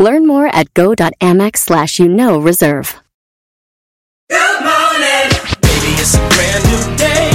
Learn more at go.amex/reserve. Good morning. Baby, it's a brand new day.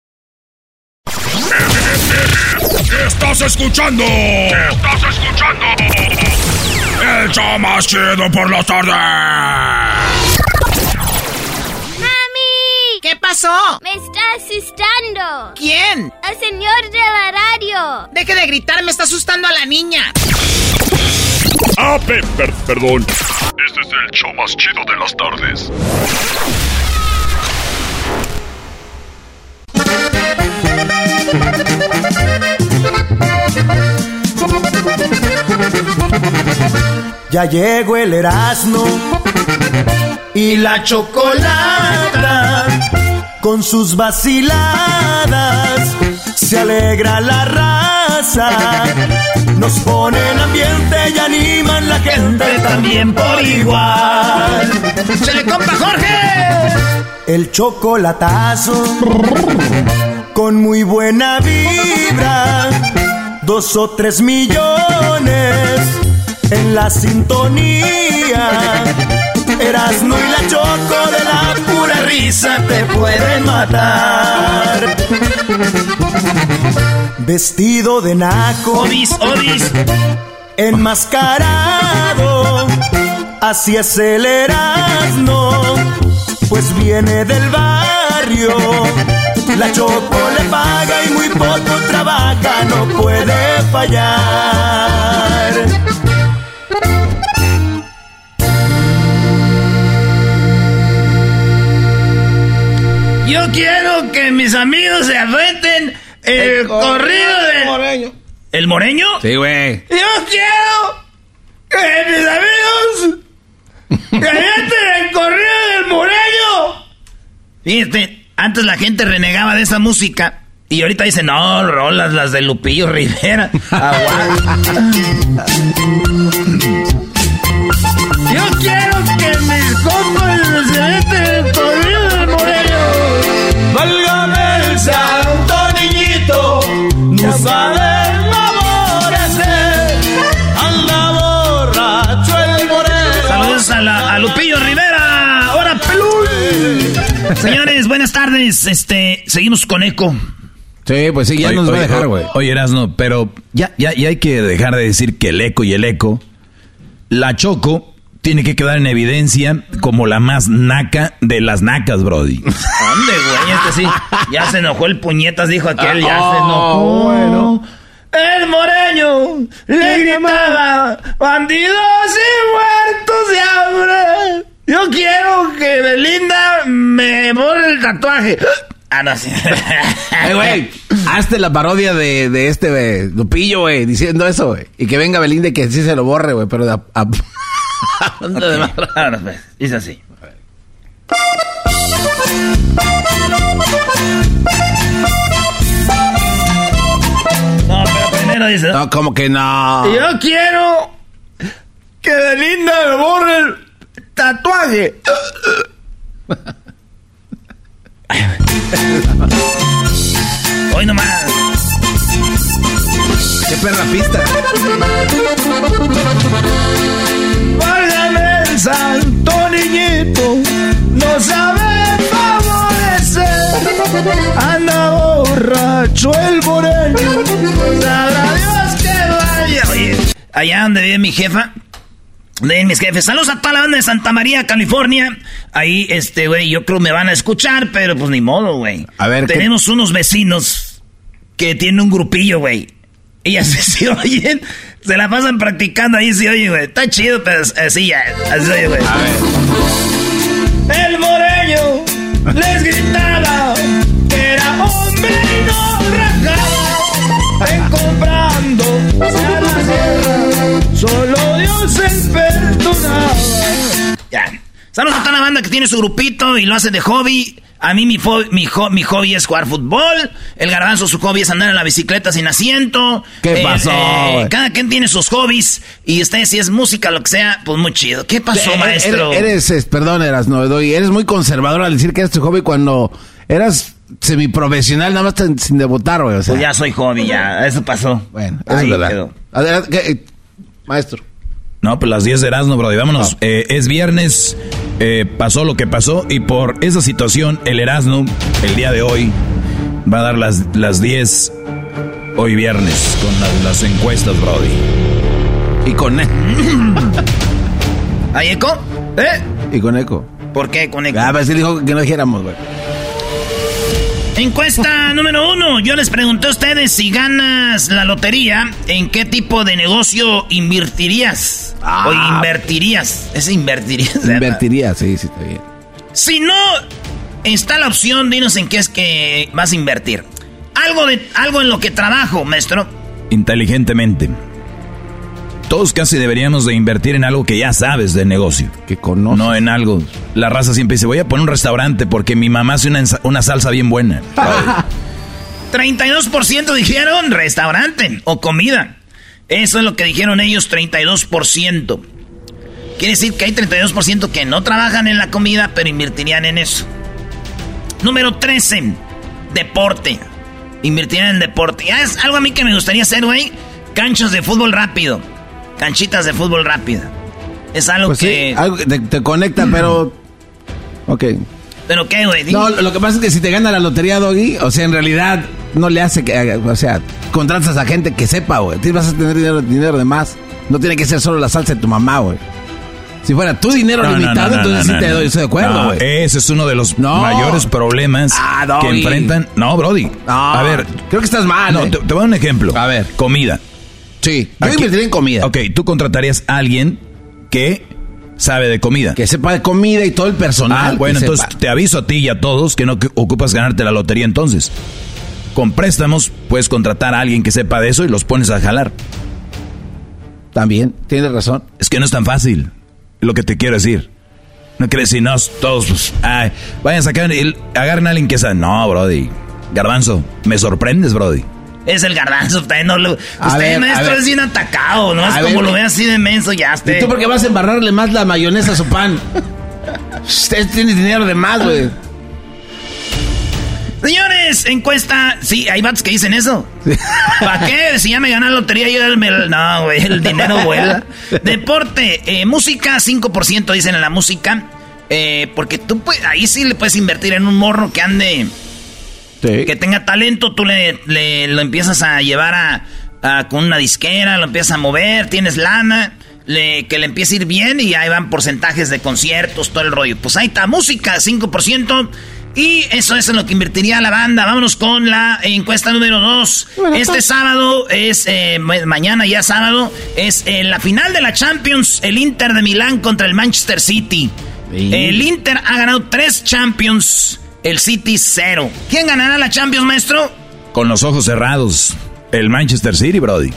¿Estás escuchando? El show más chido por la tarde. ¡Mami! ¿Qué pasó? Me está asustando. ¿Quién? El señor de la radio. Deje de gritar, me está asustando a la niña. Ah, perdón. Este es el show más chido de las tardes. Ya llegó el Erazno y la Chocolata, con sus vaciladas se alegra la raza, nos ponen ambiente y animan la gente también por igual. ¡Se le compa Jorge! El chocolatazo con muy buena vibra, 2 o 3 millones en la sintonía. Erazno y la Choco, de la pura risa te pueden matar. Vestido de naco, Odis, enmascarado, así es el Erazno, pues viene del barrio. La Choco le paga y muy poco trabaja, no puede fallar. Yo quiero que mis amigos se afrenten el corrido del Moreño. ¿El Moreño? Sí, güey. Yo quiero que mis amigos se afrenten el corrido del Moreño. Fíjate. Antes la gente renegaba de esa música y ahorita dicen, no, rolas las de Lupillo Rivera. Yo quiero que mis compas se meten el corrido del Moreño. Válgame el santo niñito, no sabe enamorarse. Anda borracho el Moreño. Saludos a Lupillo Rivera. ¡Ahora pelú! Señores, buenas tardes. Seguimos con eco. Sí, pues sí, ya nos va a dejar, güey. Oye, Erazno, pero ya hay que dejar de decir que el eco y el eco. La Choco tiene que quedar en evidencia como la más naca de las nacas, brody. ¿Dónde, güey? Sí. Ya se enojó el puñetas, dijo aquel. Se enojó. Bueno. El Moreño le gritaba, bandidos y muertos de hambre. Yo quiero que Belinda me borre el tatuaje. Ah, no, sí. Güey, hazte la parodia de este Lupillo, güey, diciendo eso, güey. Y que venga Belinda y que sí se lo borre, güey, pero okay. Es así. A ver. No, pero primero dice... No, como que no. Yo quiero que Belinda me borre el... tatuaje. Hoy nomás. Qué perra pista. Válgame el santo niñito, no sabe favorecer. Anda borracho el Moreño, sabrá Dios que vaya. Oye, allá donde vive mi jefa, Ven, mis jefes, saludos a toda la banda de Santa María, California. Ahí, güey, yo creo me van a escuchar, pero pues ni modo, güey. A ver, tenemos unos vecinos que tienen un grupillo, güey. Y así se oyen, se la pasan practicando ahí, se oye, güey. Está chido, pero así ya, así se oye, güey. A ver. El moreño les gritaba que era hombre y no rajaba, ven comprando a la guerra, solo Dios es perdonado. Ya. Saludos a toda la banda que tiene su grupito y lo hace de hobby. A mí mi hobby es jugar fútbol. El Garbanzo, su hobby es andar en la bicicleta sin asiento. ¿Qué pasó? Cada quien tiene sus hobbies. Y usted, si es música, lo que sea, pues muy chido. ¿Qué pasó, maestro? Perdón, Erazno, eres muy conservador al decir que es tu hobby cuando eras semiprofesional, nada más sin debutar, güey. O sea. Pues ya soy hobby, ya. Eso pasó. Bueno, eso ahí es verdad. Quedó. Adelante, maestro. No, pues las 10 de Erazno, bro, y vámonos. Es viernes, pasó lo que pasó, y por esa situación, el Erazno, el día de hoy, va a dar las 10 hoy viernes con las encuestas, Brody. Y con eco. ¿Hay eco? ¿Eh? Y con eco. ¿Por qué con eco? Ah, pues él dijo que no dijéramos, güey. Encuesta número 1. Yo les pregunté a ustedes si ganas la lotería, ¿en qué tipo de negocio invertirías? O invertirías. Es invertirías. Invertirías, sí, está bien. Si no está la opción, dinos en qué es que vas a invertir. Algo en lo que trabajo, maestro. Inteligentemente. Todos casi deberíamos de invertir en algo que ya sabes del negocio. Que conoces. No en algo. La raza siempre dice, voy a poner un restaurante porque mi mamá hace una salsa bien buena. 32% dijeron restaurante o comida. Eso es lo que dijeron ellos, 32%. Quiere decir que hay 32% que no trabajan en la comida, pero invertirían en eso. Número 13, deporte. Invertirían en deporte. Ah, es algo a mí que me gustaría hacer, güey. Canchas de fútbol rápido. Canchitas de fútbol rápida. Es algo pues que... Sí, algo que te conecta, pero... Ok. ¿Pero qué, güey? No, lo que pasa es que si te gana la lotería, Doggy, o sea, en realidad no le hace que... O sea, contratas a gente que sepa, güey. Tú vas a tener dinero de más. No tiene que ser solo la salsa de tu mamá, güey. Si fuera tu dinero limitado, entonces sí te doy, estoy de acuerdo, güey. No, ese es uno de los mayores problemas que enfrentan... No, Brody. No, a ver... Creo que estás mal, no, te voy a dar un ejemplo. A ver. Comida. Sí, yo invertiría en comida. Ok, tú contratarías a alguien que sabe de comida. Que sepa de comida y todo el personal. Ah, bueno, entonces te aviso a ti y a todos que no ocupas ganarte la lotería entonces. Con préstamos puedes contratar a alguien que sepa de eso y los pones a jalar. También, tienes razón. Es que no es tan fácil, lo que te quiero decir. No crees si no, todos pues, vayan a sacar, agarren a alguien que sabe. No, Brody, Garbanzo, me sorprendes, Brody. Es el Garbanzo, usted, no lo, usted maestro, es bien atacado, ¿no? Es como lo ve así de menso, ya usted. ¿Y tú por qué vas a embarrarle más la mayonesa a su pan? Usted tiene dinero de más, güey. Señores, encuesta. Sí, hay vatos que dicen eso. Sí. ¿Para qué? Si ya me gané la lotería, yo no, güey, el dinero vuela. Deporte, música, 5% dicen en la música. Porque tú ahí sí le puedes invertir en un morro que ande... Sí. Que tenga talento, tú lo empiezas a llevar con una disquera, lo empiezas a mover, tienes lana, que le empiece a ir bien y ahí van porcentajes de conciertos, todo el rollo. Pues ahí está, música, 5%, y eso es en lo que invertiría la banda. Vámonos con la encuesta número 2. Bueno, sábado es, mañana ya sábado, es la final de la Champions, el Inter de Milán contra el Manchester City. Sí. El Inter ha ganado 3 Champions. El City 0. ¿Quién ganará la Champions, maestro? Con los ojos cerrados, el Manchester City, Brody.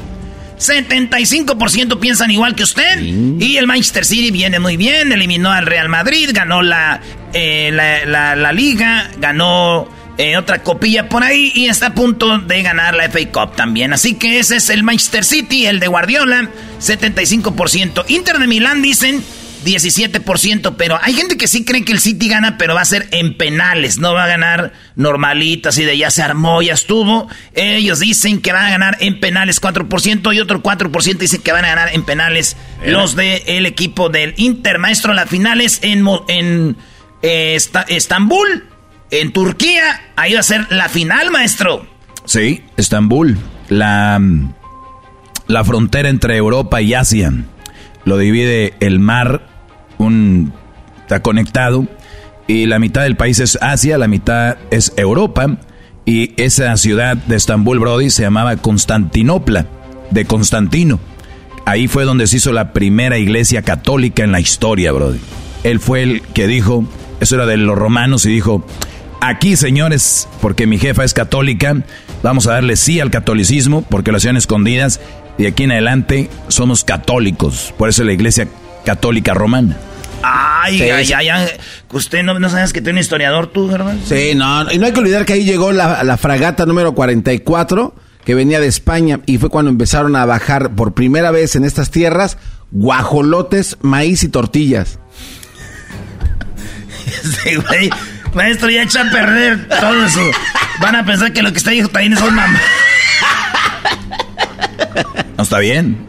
75% piensan igual que usted. Sí. Y el Manchester City viene muy bien. Eliminó al Real Madrid. Ganó la Liga. Ganó otra copilla por ahí. Y está a punto de ganar la FA Cup también. Así que ese es el Manchester City, el de Guardiola. 75%. Inter de Milán, dicen... 17%, pero hay gente que sí cree que el City gana, pero va a ser en penales, no va a ganar normalita, así de ya se armó, ya estuvo. Ellos dicen que van a ganar en penales 4% y otro 4% dicen que van a ganar en penales los del equipo del Inter. Maestro, la final es en Estambul, en Turquía. Ahí va a ser la final, maestro. Sí, Estambul, la frontera entre Europa y Asia. lo divide el mar, está conectado, y la mitad del país es Asia, la mitad es Europa, y esa ciudad de Estambul, brody, se llamaba Constantinopla, de Constantino. Ahí fue donde se hizo la primera iglesia católica en la historia, brody. Él fue el que dijo, eso era de los romanos, y dijo, aquí, señores, porque mi jefa es católica, vamos a darle sí al catolicismo, porque lo hacían escondidas, y aquí en adelante somos católicos. Por eso la iglesia católica romana. Ay, sí. Ya. Usted no sabes que tiene un historiador, tú, ¿verdad? Sí, no. Y no hay que olvidar que ahí llegó la fragata número 44, que venía de España, y fue cuando empezaron a bajar por primera vez en estas tierras guajolotes, maíz y tortillas. Sí, güey. Maestro, ya echa a perder todo eso. Van a pensar que lo que está dijo también es un mamá. No, está bien.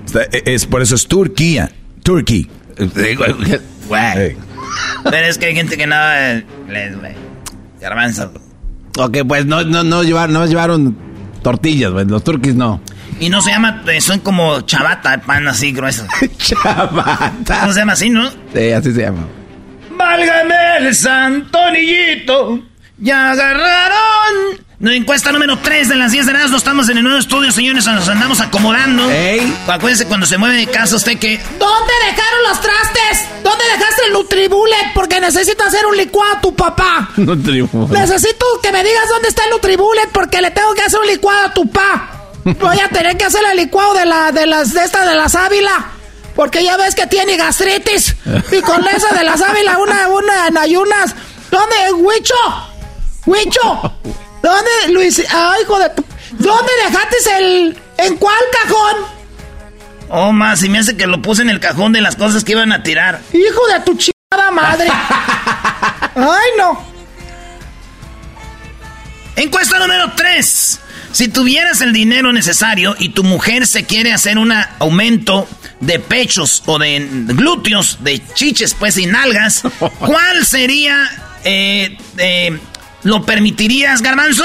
Por eso es Turquía. Turkey. Güey. Pero es que hay gente que no les, güey. Garbanzo. Ok, pues no llevaron tortillas, güey. Los turquis no. Y no se llama, son como chabata, pan así grueso. Chabata. No se llama así, ¿no? Sí, así se llama. ¡Válgame el santonillito! ¡Ya agarraron! Encuesta número 3 de las 10 de Erazno. Estamos en el nuevo estudio, señores. Nos andamos acomodando. Hey. Acuérdense cuando se mueve de casa usted que... ¿Dónde dejaron los trastes? ¿Dónde dejaste el Nutribullet? Porque necesito hacer un licuado a tu papá. Nutribullet. Necesito que me digas dónde está el Nutribullet porque le tengo que hacer un licuado a tu papá. Voy a tener que hacer el licuado de la sábila. Porque ya ves que tiene gastritis. Y con esa de la sábila, una en ayunas. ¿Dónde, Huicho? ¿Dónde, Luis? Ay, hijo de tu... ¿Dónde dejaste en cuál cajón? Oh, ma, si me hace que lo puse en el cajón de las cosas que iban a tirar. Hijo de tu chingada madre. Ay, no. Encuesta número 3. Si tuvieras el dinero necesario y tu mujer se quiere hacer un aumento de pechos o de glúteos, de chiches, pues, y nalgas, ¿cuál sería? ¿Lo permitirías, Garbanzo?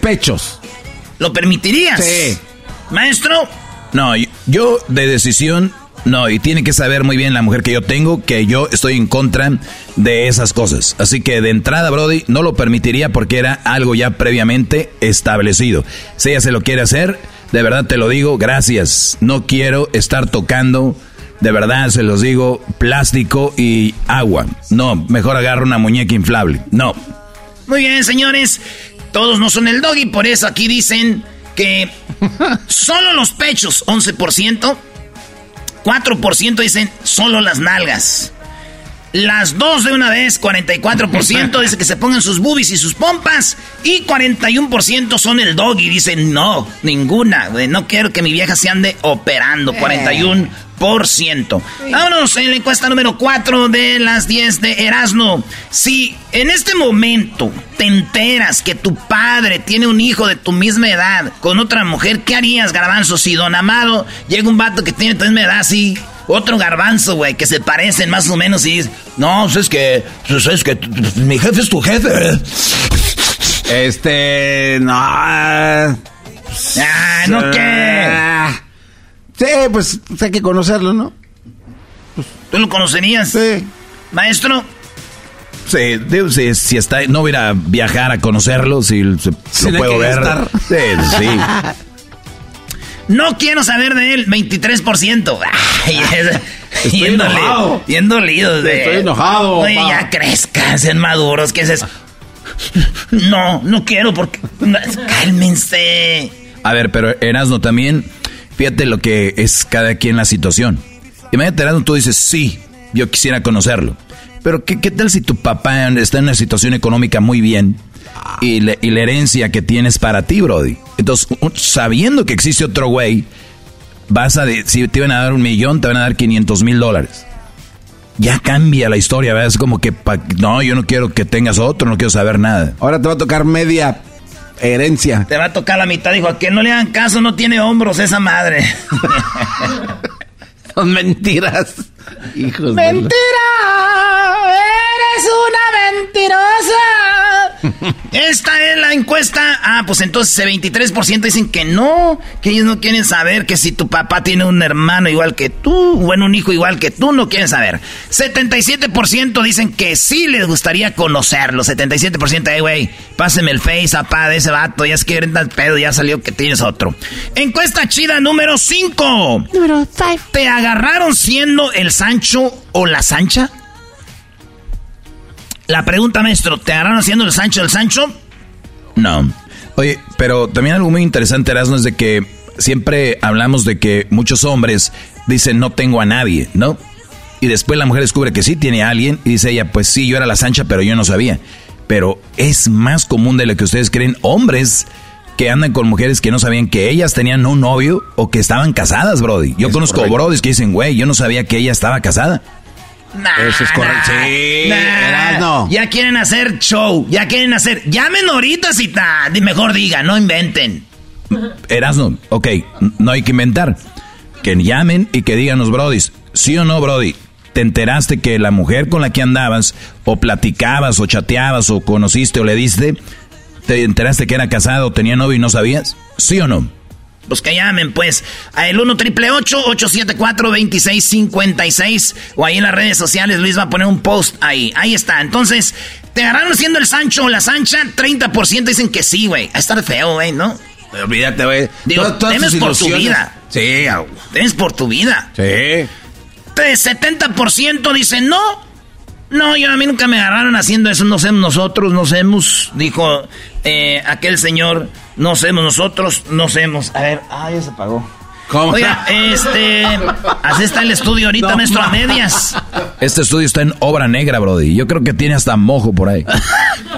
Pechos. ¿Lo permitirías? Sí. Maestro. No, yo de decisión, no, y tiene que saber muy bien la mujer que yo tengo que yo estoy en contra de esas cosas. Así que de entrada, brody, no lo permitiría porque era algo ya previamente establecido. Si ella se lo quiere hacer, de verdad te lo digo, gracias. No quiero estar tocando, de verdad se los digo, plástico y agua. No, mejor agarro una muñeca inflable. No. Muy bien, señores. Todos no son el doggy, por eso aquí dicen que solo los pechos, 11%. 4% dicen solo las nalgas. Las dos de una vez, 44%, dice que se pongan sus boobies y sus pompas. Y 41% son el doggy. Dicen no, ninguna. No quiero que mi vieja se ande operando. 41%. Vámonos en la encuesta número 4 de las 10 de Erazno. Si en este momento te enteras que tu padre tiene un hijo de tu misma edad con otra mujer, ¿qué harías, Garbanzo? Si don Amado llega un vato que tiene tu misma edad, sí, otro Garbanzo, güey, que se parecen más o menos y dices, no, es que mi jefe es tu jefe. No. ¿No qué? Sí, pues hay que conocerlo, ¿no? Pues, ¿tú lo conocerías? Sí. ¿Maestro? Sí, digo, si está, no voy a viajar a conocerlo, si lo puedo ver. Estar. Sí. No quiero saber de él, 23%. Ay, estoy enojado. Bien dolido. Estoy enojado. Oye, pa. Ya crezcan, sean maduros, ¿qué es eso? No quiero porque... Cálmense. A ver, pero Erazno también... Fíjate lo que es cada quien la situación. Imagínate, Erazno, tú dices, sí, yo quisiera conocerlo. Pero ¿qué tal si tu papá está en una situación económica muy bien y la herencia que tienes para ti, brody? Entonces, sabiendo que existe otro güey, si te van a dar $1,000,000, te van a dar $500,000. Ya cambia la historia, ¿verdad? Es como que, no, yo no quiero que tengas otro, no quiero saber nada. Ahora te va a tocar media... herencia. Te va a tocar la mitad, dijo, a que no le hagan caso, no tiene hombros esa madre. Son mentiras. Hijos. Mentira, eres una mentirosa. Esta es la encuesta. Ah, pues entonces el 23% dicen que no, que ellos no quieren saber, que si tu papá tiene un hermano igual que tú, bueno, un hijo igual que tú, no quieren saber. 77% dicen que sí les gustaría conocerlo. 77%, hey, güey, páseme el face, apá, de ese vato, ya es que eres tan pedo, ya salió que tienes otro. Encuesta chida número 5. Número 5. ¿Te agarraron siendo el Sancho o la Sancha? La pregunta, maestro, ¿te agarraron haciendo el Sancho del Sancho? No. Oye, pero también algo muy interesante, Erazno, es de que siempre hablamos de que muchos hombres dicen no tengo a nadie, ¿no? Y después la mujer descubre que sí tiene a alguien y dice ella, pues sí, yo era la Sancha, pero yo no sabía. Pero es más común de lo que ustedes creen, hombres que andan con mujeres que no sabían que ellas tenían un novio o que estaban casadas, brody. Yo conozco brodis que dicen, güey, yo no sabía que ella estaba casada. Nah, eso es correcto. Nah, sí, nah. No. Ya quieren hacer show, ya quieren hacer. Llamen ahorita si está. Mejor diga, no inventen. Erazno, ok, no hay que inventar. Que llamen y que digan los brodis, sí o no, brody, te enteraste que la mujer con la que andabas, o platicabas, o chateabas, o conociste, o le diste, te enteraste que era casado, tenía novio y no sabías, sí o no. Pues que llamen, pues, a el 1-888-874-2656 o ahí en las redes sociales. Luis va a poner un post ahí. Ahí está. Entonces, ¿te agarraron siendo el Sancho o la Sancha? 30% dicen que sí, güey. A estar feo, güey, ¿no? Olvídate, güey. Digo, temes por tu vida. Sí. Temes por tu vida. Sí. 70% dicen no. No, yo a mí nunca me agarraron haciendo eso, no somos nosotros, no somos, dijo aquel señor, no somos nosotros, no somos. A ver, ya se apagó. ¿Cómo? Oiga, así está el estudio ahorita, no, maestro, a medias. Este estudio está en obra negra, brody, yo creo que tiene hasta mojo por ahí.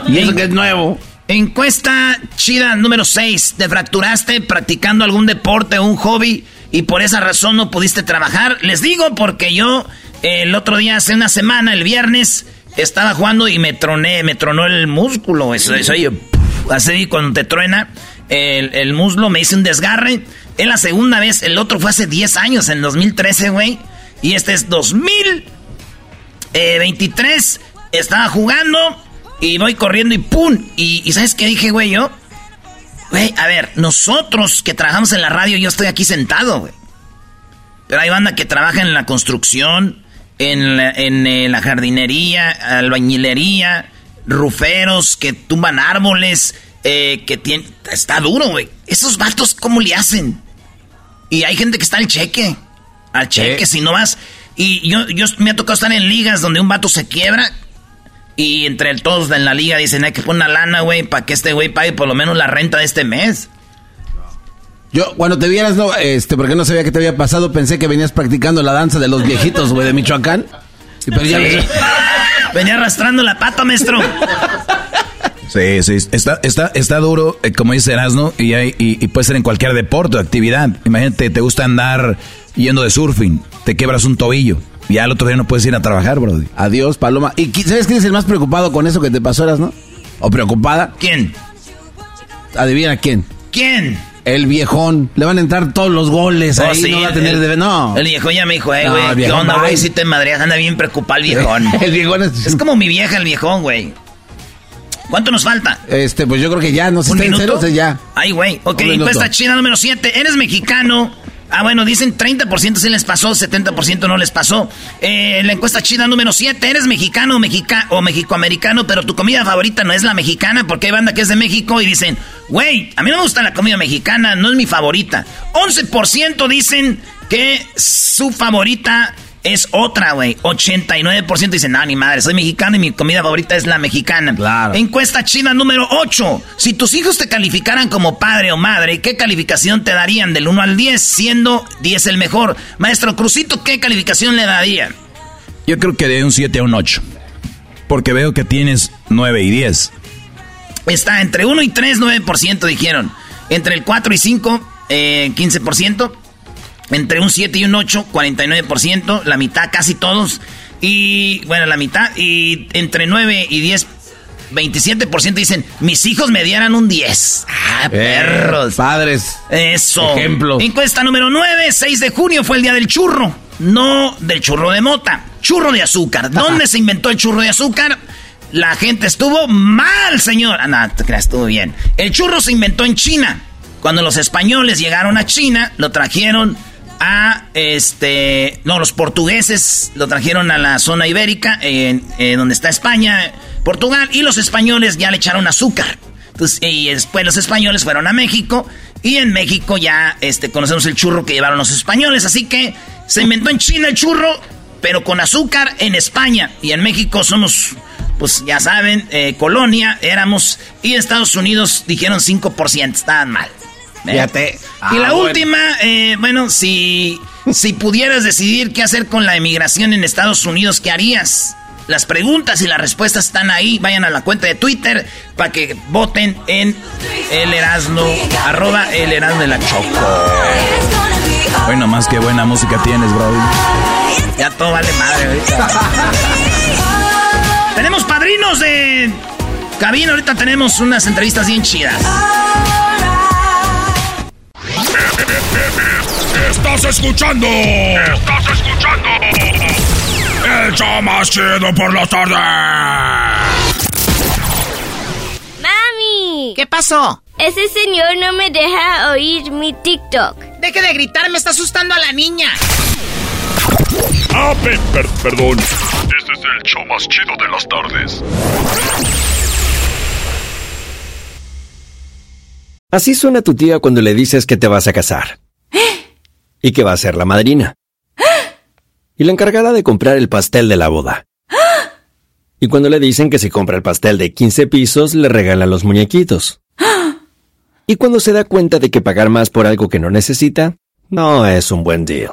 Y eso que es nuevo. Encuesta chida número 6, ¿te fracturaste practicando algún deporte o un hobby y por esa razón no pudiste trabajar? Les digo porque yo... el otro día, hace una semana, el viernes, estaba jugando y me tronó el músculo. Eso yo, así cuando te truena el muslo, me hice un desgarre. Es la segunda vez, el otro fue hace 10 años, en 2013, güey. Y este es 2023, estaba jugando y voy corriendo y ¡pum! Y ¿sabes qué dije, güey, yo? Güey, a ver, nosotros que trabajamos en la radio, yo estoy aquí sentado, güey. Pero hay banda que trabaja en la construcción, en la jardinería, albañilería, ruferos que tumban árboles, que tienen... Está duro, güey. Esos vatos, ¿cómo le hacen? Y hay gente que está al cheque, si no vas. Y yo me ha tocado estar en ligas donde un vato se quiebra y entre todos en la liga dicen, hay que poner una lana, güey, para que este güey pague por lo menos la renta de este mes. Yo, cuando te vieras, no, porque no sabía que te había pasado, pensé que venías practicando la danza de los viejitos, güey, de Michoacán. Pero ya sí. Venía arrastrando la pata, maestro. Sí, está duro, como dice Erazno, y puede ser en cualquier deporte o actividad. Imagínate, te gusta andar yendo de surfing, te quebras un tobillo, y al otro día no puedes ir a trabajar, brody. Adiós, paloma. ¿Y sabes quién es el más preocupado con eso que te pasó, Erazno? ¿O preocupada? ¿Quién? Adivina quién. ¿Quién? El viejón, le van a entrar todos los goles, ahí sí, no va a tener de... No. El viejón ya me dijo, güey, ¿qué onda, güey? Si te madreas, anda bien preocupado el viejón. El viejón es como mi vieja, el viejón, güey. ¿Cuánto nos falta? Pues yo creo que ya, no sé, en ceros ya. Ay, güey, ok, encuesta china número 7, ¿eres mexicano? Ah, bueno, dicen 30% sí les pasó, 70% no les pasó. La encuesta chida número 7, ¿eres mexicano o mexicoamericano? Pero tu comida favorita no es la mexicana, porque hay banda que es de México y dicen, güey, a mí no me gusta la comida mexicana, no es mi favorita. 11% dicen que su favorita es otra, güey. 89% dicen, no, ni madre, soy mexicano y mi comida favorita es la mexicana. Claro. Encuesta chida número 8. Si tus hijos te calificaran como padre o madre, ¿qué calificación te darían del 1 al 10, siendo 10 el mejor? Maestro Crucito, ¿qué calificación le darían? Yo creo que de un 7 a un 8, porque veo que tienes 9 y 10. Está entre 1 y 3, 9% dijeron. Entre el 4 y 5, 15%. Entre un 7 y un 8, 49%, la mitad, casi todos. Y, bueno, la mitad. Y entre 9 y 10, 27% dicen, mis hijos me dieran un 10. ¡Ah, perros! Padres. Eso. Ejemplo. Encuesta número 9, 6 de junio fue el día del churro. No del churro de mota, churro de azúcar. ¿Dónde se inventó el churro de azúcar? La gente estuvo mal, señor. Ah, no, estuvo bien. El churro se inventó en China. Cuando los españoles llegaron a China, lo trajeron a no, los portugueses lo trajeron a la zona ibérica, donde está España, Portugal, y los españoles ya le echaron azúcar. Entonces, y después los españoles fueron a México, y en México ya conocemos el churro que llevaron los españoles. Así que se inventó en China el churro, pero con azúcar en España. Y en México somos, pues ya saben, colonia, éramos. Y Estados Unidos dijeron 5%, estaban mal. Fíjate. Y la última, bueno, si pudieras decidir qué hacer con la emigración en Estados Unidos, ¿qué harías? Las preguntas y las respuestas están ahí. Vayan a la cuenta de Twitter para que voten en el Erazno, arroba el Erazno de la Choco. Bueno, más que buena música tienes, bro. Ya todo vale madre, güey. Tenemos padrinos de cabina. Ahorita tenemos unas entrevistas bien chidas. Estás escuchando el show más chido por la tarde. Mami, ¿qué pasó? Ese señor no me deja oír mi TikTok. Deje de gritar, me está asustando a la niña. Ah, perdón. Este es el show más chido de las tardes. Así suena tu tía cuando le dices que te vas a casar. Y que va a ser la madrina. Y la encargada de comprar el pastel de la boda. Y cuando le dicen que si compra el pastel de 15 pisos, le regalan los muñequitos. Y cuando se da cuenta de que pagar más por algo que no necesita, no es un buen deal.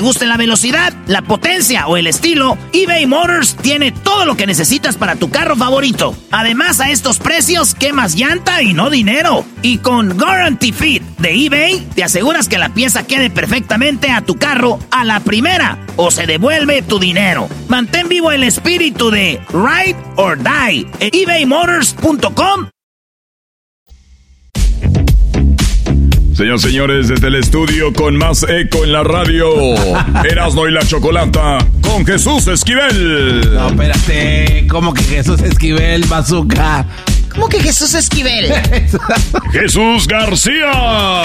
guste la velocidad, la potencia o el estilo, eBay Motors tiene todo lo que necesitas para tu carro favorito. Además, a estos precios, quemas llanta y no dinero. Y con Guarantee Fit de eBay, te aseguras que la pieza quede perfectamente a tu carro a la primera o se devuelve tu dinero. Mantén vivo el espíritu de Ride or Die en ebaymotors.com. Señoras y señores, desde el estudio con más eco en la radio, Erazno y la Chocolata, con Jesús Esquivel. No, espérate, ¿cómo que Jesús Esquivel, bazooka? ¿Cómo que Jesús Esquivel? ¡Jesús García!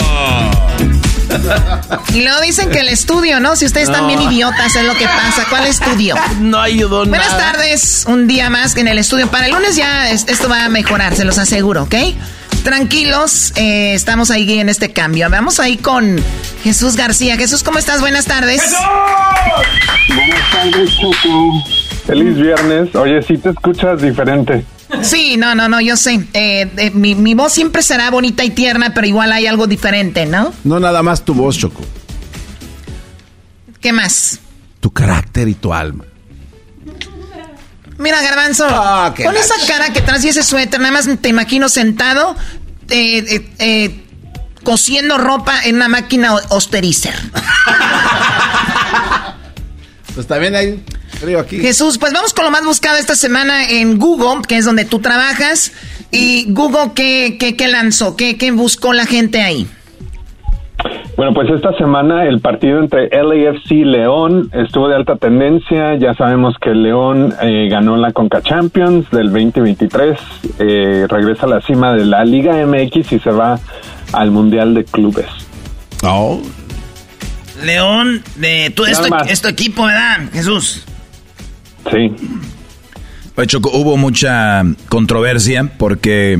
Y luego dicen que el estudio, ¿no? Si ustedes están bien idiotas, es lo que pasa. ¿Cuál estudio? No ayudó nada. Buenas tardes, un día más en el estudio. Para el lunes ya esto va a mejorar, se los aseguro, ¿ok? Tranquilos, estamos ahí en este cambio. Vamos ahí con Jesús García. Jesús, ¿cómo estás? Buenas tardes. ¡Jesús! Buenas tardes, Choco. Feliz viernes. Oye, sí te escuchas diferente. Sí, no, yo sé. Mi voz siempre será bonita y tierna, pero igual hay algo diferente, ¿no? No nada más tu voz, Choco. ¿Qué más? Tu carácter y tu alma. Mira, Garbanzo, con esa cara que traes y ese suéter, nada más te imagino sentado cosiendo ropa en una máquina osterizer. Pues también hay frío aquí. Jesús, pues vamos con lo más buscado esta semana en Google, que es donde tú trabajas. Y Google, ¿qué lanzó? ¿Qué buscó la gente ahí? Bueno, pues esta semana el partido entre LAFC y León estuvo de alta tendencia. Ya sabemos que León ganó la Conca Champions del 2023, regresa a la cima de la Liga MX y se va al Mundial de Clubes. Oh. León, tú esto equipo, ¿verdad, Jesús? Sí. Pues Choco, hubo mucha controversia porque...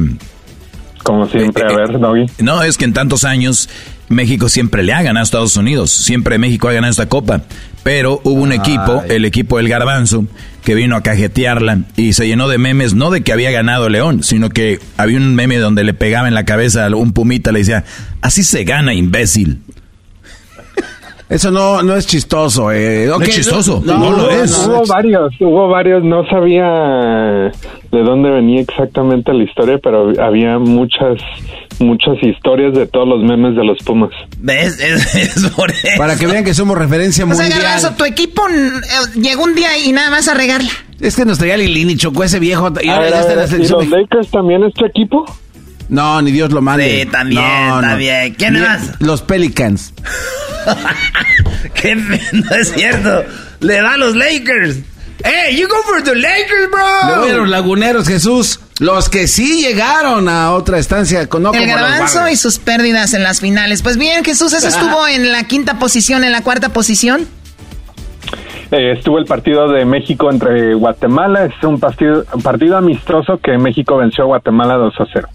Como siempre, a ver, David. No, es que en tantos años... México siempre le ha ganado a Estados Unidos, siempre México ha ganado esta copa, pero hubo un equipo, el equipo del Garbanzo, que vino a cajetearla y se llenó de memes, no de que había ganado León, sino que había un meme donde le pegaba en la cabeza a un pumita, le decía, así se gana, imbécil. Eso no es chistoso. No es chistoso, no lo es. Hubo varios, no sabía de dónde venía exactamente la historia, pero había muchas historias de todos los memes de los Pumas. ¿Ves? Es por eso. Para que vean que somos referencia mundial. O sea, Garbanzo, tu equipo llegó un día y nada más a regarla. Es que nos traía Lilini, Chocó, ese viejo. ¿Y los Lakers también es tu equipo? No, ni Dios lo mande. Sí, también. ¿Quién más? Los Pelicans. ¿Qué? No es cierto. Le da a los Lakers. Hey, you go for the Lakers, bro. No, los laguneros, Jesús. Los que sí llegaron a otra estancia. No, el Garbanzo y sus pérdidas en las finales. Pues bien, Jesús, eso estuvo en la quinta posición, en la cuarta posición. Estuvo el partido de México entre Guatemala. Es un partido amistoso que México venció a Guatemala 2-0.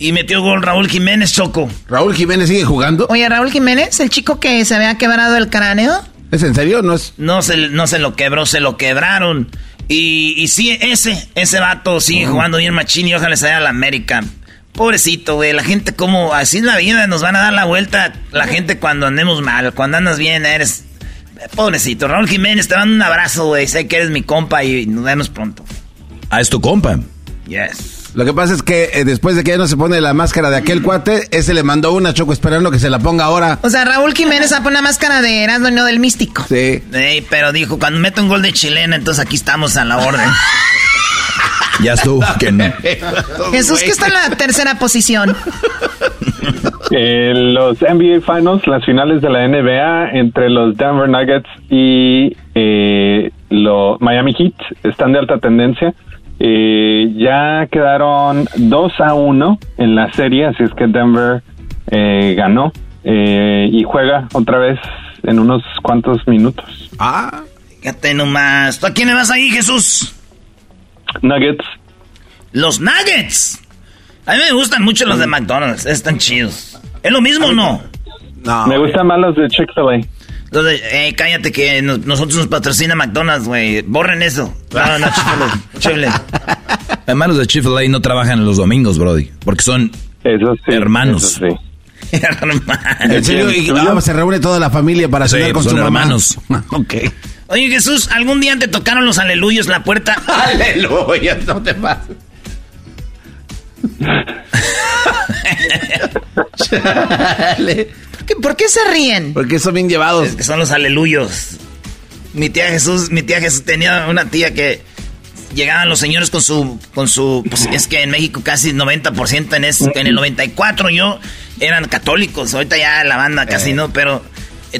Y metió gol Raúl Jiménez, Choco. ¿Raúl Jiménez sigue jugando? Oye, Raúl Jiménez, el chico que se había quebrado el cráneo. ¿Es en serio? ¿No es? No se lo quebró, se lo quebraron. Y sí, ese vato sigue jugando bien machín y ojalá se vaya a la América. Pobrecito, güey, la gente como... Así es la vida, nos van a dar la vuelta la gente cuando andemos mal. Cuando andas bien eres... Pobrecito, Raúl Jiménez, te mando un abrazo, güey. Sé que eres mi compa y nos vemos pronto. Ah, ¿es tu compa? Yes. Lo que pasa es que después de que ya no se pone la máscara de aquel cuate, ese le mandó una, Choco, esperando que se la ponga ahora. O sea, Raúl Jiménez va a poner una máscara de Erazno, no del místico. Sí. Ey, pero dijo, cuando meto un gol de chilena, entonces aquí estamos a la orden. Ya estuvo, que no. Jesús, que está en la tercera posición. Los NBA Finals, las finales de la NBA entre los Denver Nuggets y los Miami Heat, están de alta tendencia. Ya quedaron 2-1 en la serie, así es que Denver ganó y juega otra vez en unos cuantos minutos. Ah, fíjate nomás. ¿Tú a quién le vas ahí, Jesús? Nuggets. Los Nuggets. A mí me gustan mucho los de McDonald's, están chidos. ¿Es lo mismo o no? No. Me gustan más los de Chick-fil-A. Entonces, cállate que nosotros nos patrocina McDonald's, güey. Borren eso. No, Chick-fil-A. Además, los de Chick-fil-A no trabajan los domingos, brody. Porque son hermanos. Eso sí. ¿En serio? Y se reúne toda la familia para cenar con sus hermanos. Ok. Oye, Jesús, ¿algún día te tocaron los aleluyos la puerta? Aleluya, no te pases. Chale. ¿Por qué se ríen? Porque son bien llevados. Es que son los aleluyos. Mi tía Jesús tenía una tía que llegaban los señores con su pues, es que en México casi 90% en el 94 yo eran católicos, ahorita ya la banda casi no, pero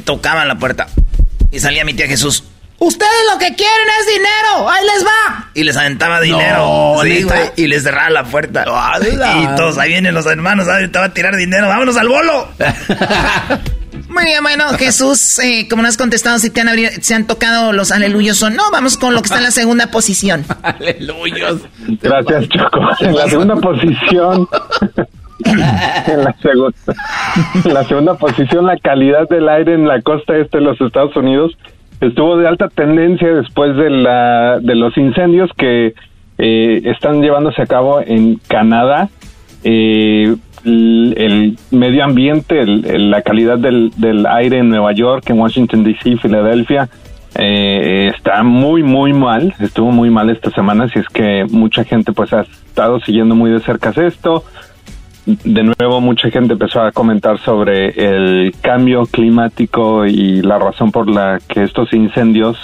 tocaban la puerta y salía mi tía Jesús. Ustedes lo que quieren es dinero, ahí les va. Y les aventaba dinero, no, sí, güey, y les cerraba la puerta. Y todos, ahí vienen los hermanos, ahorita va a tirar dinero, vámonos al bolo. Muy bien, bueno, Jesús, como no has contestado si se han tocado los aleluyos o no, vamos con lo que está en la segunda posición. Aleluyos. Gracias, Choco. En la segunda posición... En la segunda posición, la calidad del aire en la costa este de los Estados Unidos estuvo de alta tendencia después de los incendios que están llevándose a cabo en Canadá. El medio ambiente, la calidad del aire en Nueva York, en Washington D.C., Filadelfia, está muy, muy mal. Estuvo muy mal esta semana, así es que mucha gente pues ha estado siguiendo muy de cerca esto. De nuevo, mucha gente empezó a comentar sobre el cambio climático y la razón por la que estos incendios,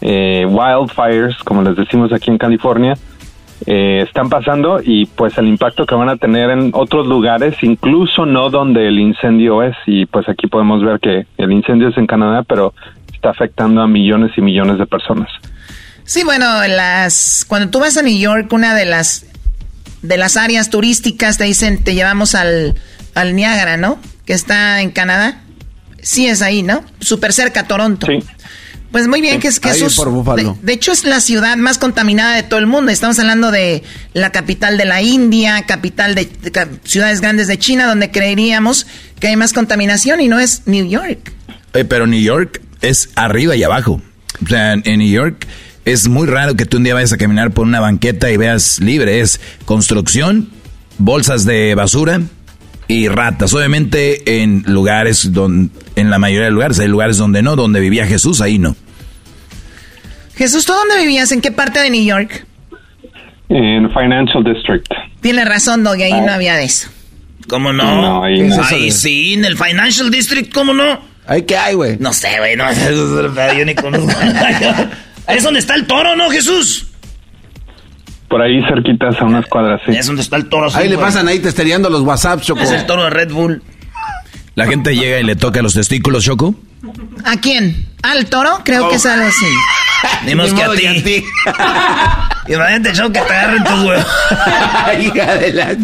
wildfires, como les decimos aquí en California, están pasando, y pues el impacto que van a tener en otros lugares, incluso no donde el incendio es. Y pues aquí podemos ver que el incendio es en Canadá, pero está afectando a millones y millones de personas. Sí, bueno, cuando tú vas a New York, una de las áreas turísticas te dicen, te llevamos al Niágara, ¿no? Que está en Canadá. Sí, es ahí, ¿no? Súper cerca a Toronto. Sí. Pues muy bien, que ahí es por Buffalo. De hecho, es la ciudad más contaminada de todo el mundo. Estamos hablando de la capital de la India, capital de ciudades grandes de China, donde creeríamos que hay más contaminación, y no es New York. Pero New York es arriba y abajo. O sea, en New York es muy raro que tú un día vayas a caminar por una banqueta y veas libre. Es construcción, bolsas de basura y ratas. Obviamente en lugares donde, en la mayoría de lugares, hay lugares donde no, donde vivía Jesús, ahí no. Jesús, ¿tú dónde vivías? ¿En qué parte de New York? En Financial District. Tienes razón, Doggy, ahí no había de eso. ¿Cómo no? No, ahí no. Ahí sí, en el Financial District, ¿cómo no? ¿Ahí qué hay, güey? No sé, güey, no. Yo ni conozco. Ahí es donde está el toro, ¿no, Jesús? Por ahí cerquitas, a unas cuadras, sí. Es donde está el toro. Sí, ahí le pasan ahí testereando los WhatsApps, Choco. Es el toro de Red Bull. ¿La gente llega y le toca los testículos, Choco? ¿A quién? ¿Al toro? Creo que sale así. Ni más que a ti. Imagínate, Choco, que te agarren tus huevos. Hija de la...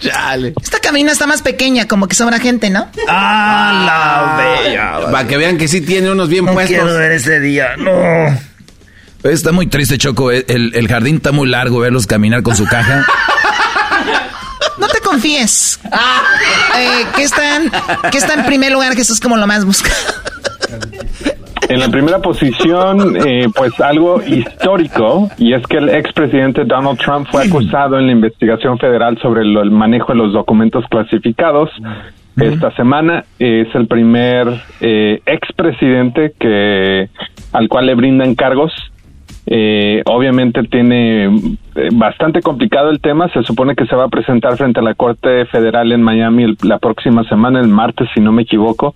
Chale. Esta cabina está más pequeña, como que sobra gente, ¿no? ¡Ah, la bella! Para que vean que sí tiene unos bien puestos. No quiero ver ese día, no. Está muy triste, Choco. El jardín está muy largo, verlos caminar con su caja. No te confíes. ¿Qué está en primer lugar, Jesús, como lo más buscado? En la primera posición, pues algo histórico, y es que el expresidente Donald Trump fue acusado en la investigación federal sobre el manejo de los documentos clasificados. Esta semana es el primer expresidente al cual le brindan cargos. Obviamente tiene bastante complicado el tema. Se supone que se va a presentar frente a la Corte Federal en Miami la próxima semana, el martes, si no me equivoco.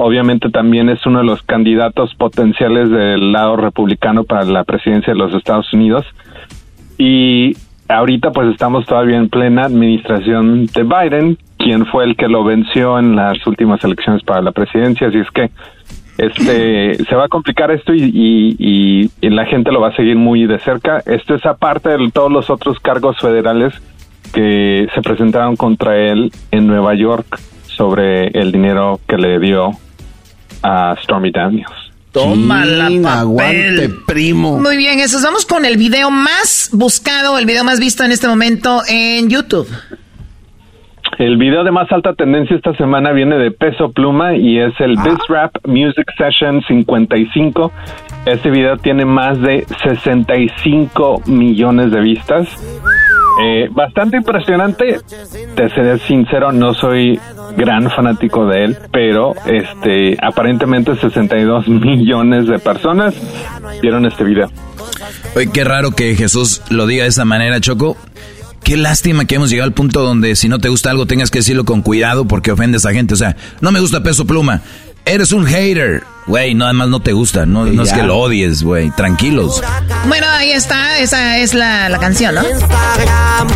Obviamente también es uno de los candidatos potenciales del lado republicano para la presidencia de los Estados Unidos. Y ahorita pues estamos todavía en plena administración de Biden, quien fue el que lo venció en las últimas elecciones para la presidencia. Así es que se va a complicar esto y la gente lo va a seguir muy de cerca. Esto es aparte de todos los otros cargos federales que se presentaron contra él en Nueva York sobre el dinero que le dio a Stormy Daniels. ¡Tómala, papel! ¡Aguante, primo! Muy bien, Jesús. Vamos con el video más buscado, el video más visto en este momento en YouTube. El video de más alta tendencia esta semana viene de Peso Pluma y es el Biz Rap Music Session 55. Este video tiene más de 65 millones de vistas. Bastante impresionante. Te seré sincero, no soy gran fanático de él, pero aparentemente 62 millones de personas vieron este video. Oye, qué raro que Jesús lo diga de esa manera, Choco. Qué lástima que hemos llegado al punto donde si no te gusta algo tengas que decirlo con cuidado porque ofendes a gente. O sea, no me gusta Peso Pluma. Eres un hater, güey, nada más no te gusta, no es que lo odies, güey, tranquilos. Bueno, ahí está, esa es la canción, ¿no? Instagram,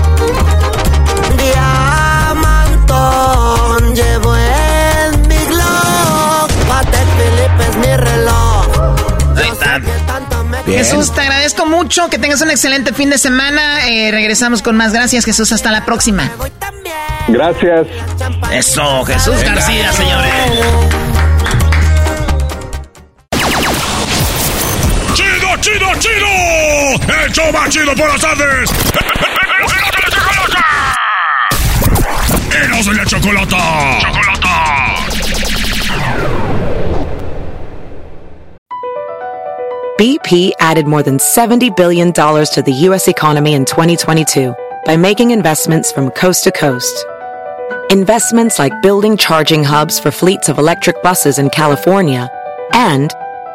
diamantón, llevo en mi Glock, Patek Philippe es mi reloj. Ahí está. Bien. Jesús, te agradezco mucho, que tengas un excelente fin de semana. Regresamos con más. Gracias, Jesús, hasta la próxima. Gracias. Eso, Jesús. Venga. García, señores. ¡Chido, chido, chido! ¡El show más chido por las tardes! ¡Erazno y la Chocolata! BP added more than $70 billion to the U.S. economy in 2022 by making investments from coast to coast. Investments like building charging hubs for fleets of electric buses in California and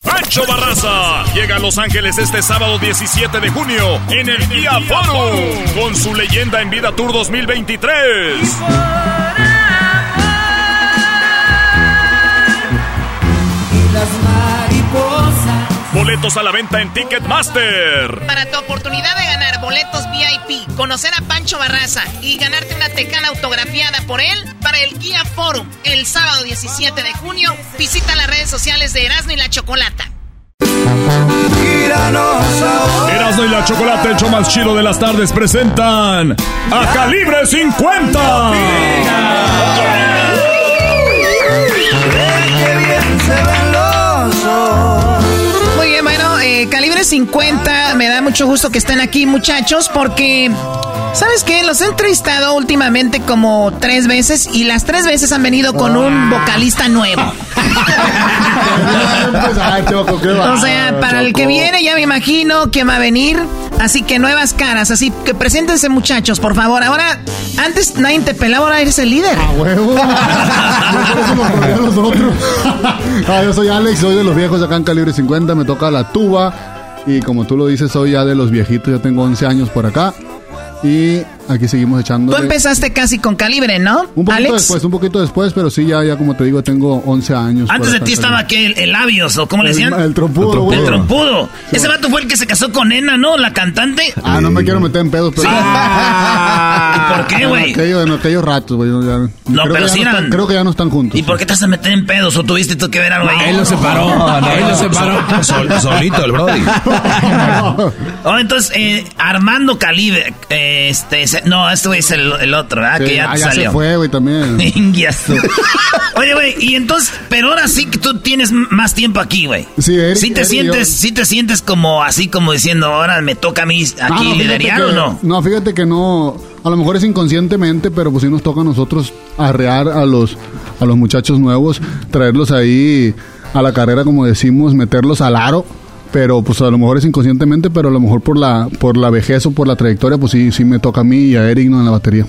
Pancho Barraza llega a Los Ángeles este sábado 17 de junio en el Kia Forum con su Leyenda en Vida Tour 2023. Boletos a la venta en Ticketmaster. Para tu oportunidad de ganar boletos VIP, conocer a Pancho Barraza y ganarte una tecana autografiada por él para el Kia Forum el sábado 17 de junio, visita las redes sociales de Erazno y la Chocolata. Erazno y la Chocolata, el show más chido de las tardes, presentan a Calibre 50. Calibre 50, me da mucho gusto que estén aquí, muchachos, porque ¿sabes qué? Los he entrevistado últimamente como 3 veces y las 3 veces han venido con un vocalista nuevo. O sea, para el que viene ya me imagino quién va a venir, así que nuevas caras, así que preséntense, muchachos, por favor. Ahora, antes nadie te pelaba, ahora eres el líder. ¡A huevo! Yo soy Alex, soy de los viejos acá en Calibre 50, me toca la tuba y como tú lo dices, soy ya de los viejitos, ya tengo 11 años por acá. Y aquí seguimos echando. Tú empezaste casi con Calibre, ¿no? Un poquito después, pero sí, ya como te digo, tengo 11 años. Antes de ti estaba aquel, el Labios, ¿o cómo le decían? El trompudo. El trompudo. Sí. Ese vato fue el que se casó con Nena, ¿no? La cantante. Ah, no me quiero meter en pedos, pero... Sí. ¿Por qué, güey? En aquellos ratos, güey. No, pero sí eran... Creo que ya no están juntos. ¿Y por qué te vas a meter en pedos? ¿O tuviste tú que ver algo ahí? Él lo separó. Él lo separó. Solito, el brody. Oh, entonces, Armando Calibre... No, este güey es el otro, ¿verdad? Sí, que ya salió. Ya se fue, güey, también. Oye, güey, y entonces, pero ahora sí que tú tienes más tiempo aquí, güey. Sí, te sientes como así, como diciendo, ahora me toca a mí aquí liderar, ¿o no? No, fíjate que no, a lo mejor es inconscientemente, pero pues sí nos toca a nosotros arrear a los muchachos nuevos, traerlos ahí a la carrera, como decimos, meterlos al aro. Pero pues a lo mejor es inconscientemente, pero a lo mejor por la vejez o por la trayectoria, pues sí me toca a mí y a Eric, no, en la batería.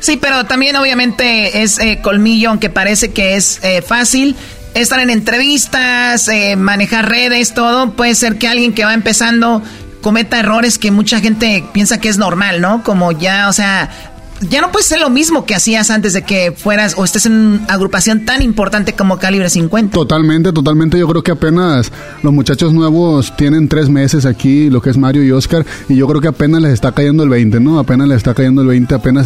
Sí, pero también obviamente es colmillo, aunque parece que es fácil estar en entrevistas, manejar redes, todo. Puede ser que alguien que va empezando cometa errores que mucha gente piensa que es normal, ¿no? Como ya, o sea... Ya no puedes ser lo mismo que hacías antes de que fueras o estés en una agrupación tan importante como Calibre 50. Totalmente. Yo creo que apenas los muchachos nuevos tienen 3 meses aquí, lo que es Mario y Óscar, y yo creo que apenas les está cayendo el 20, ¿no? Apenas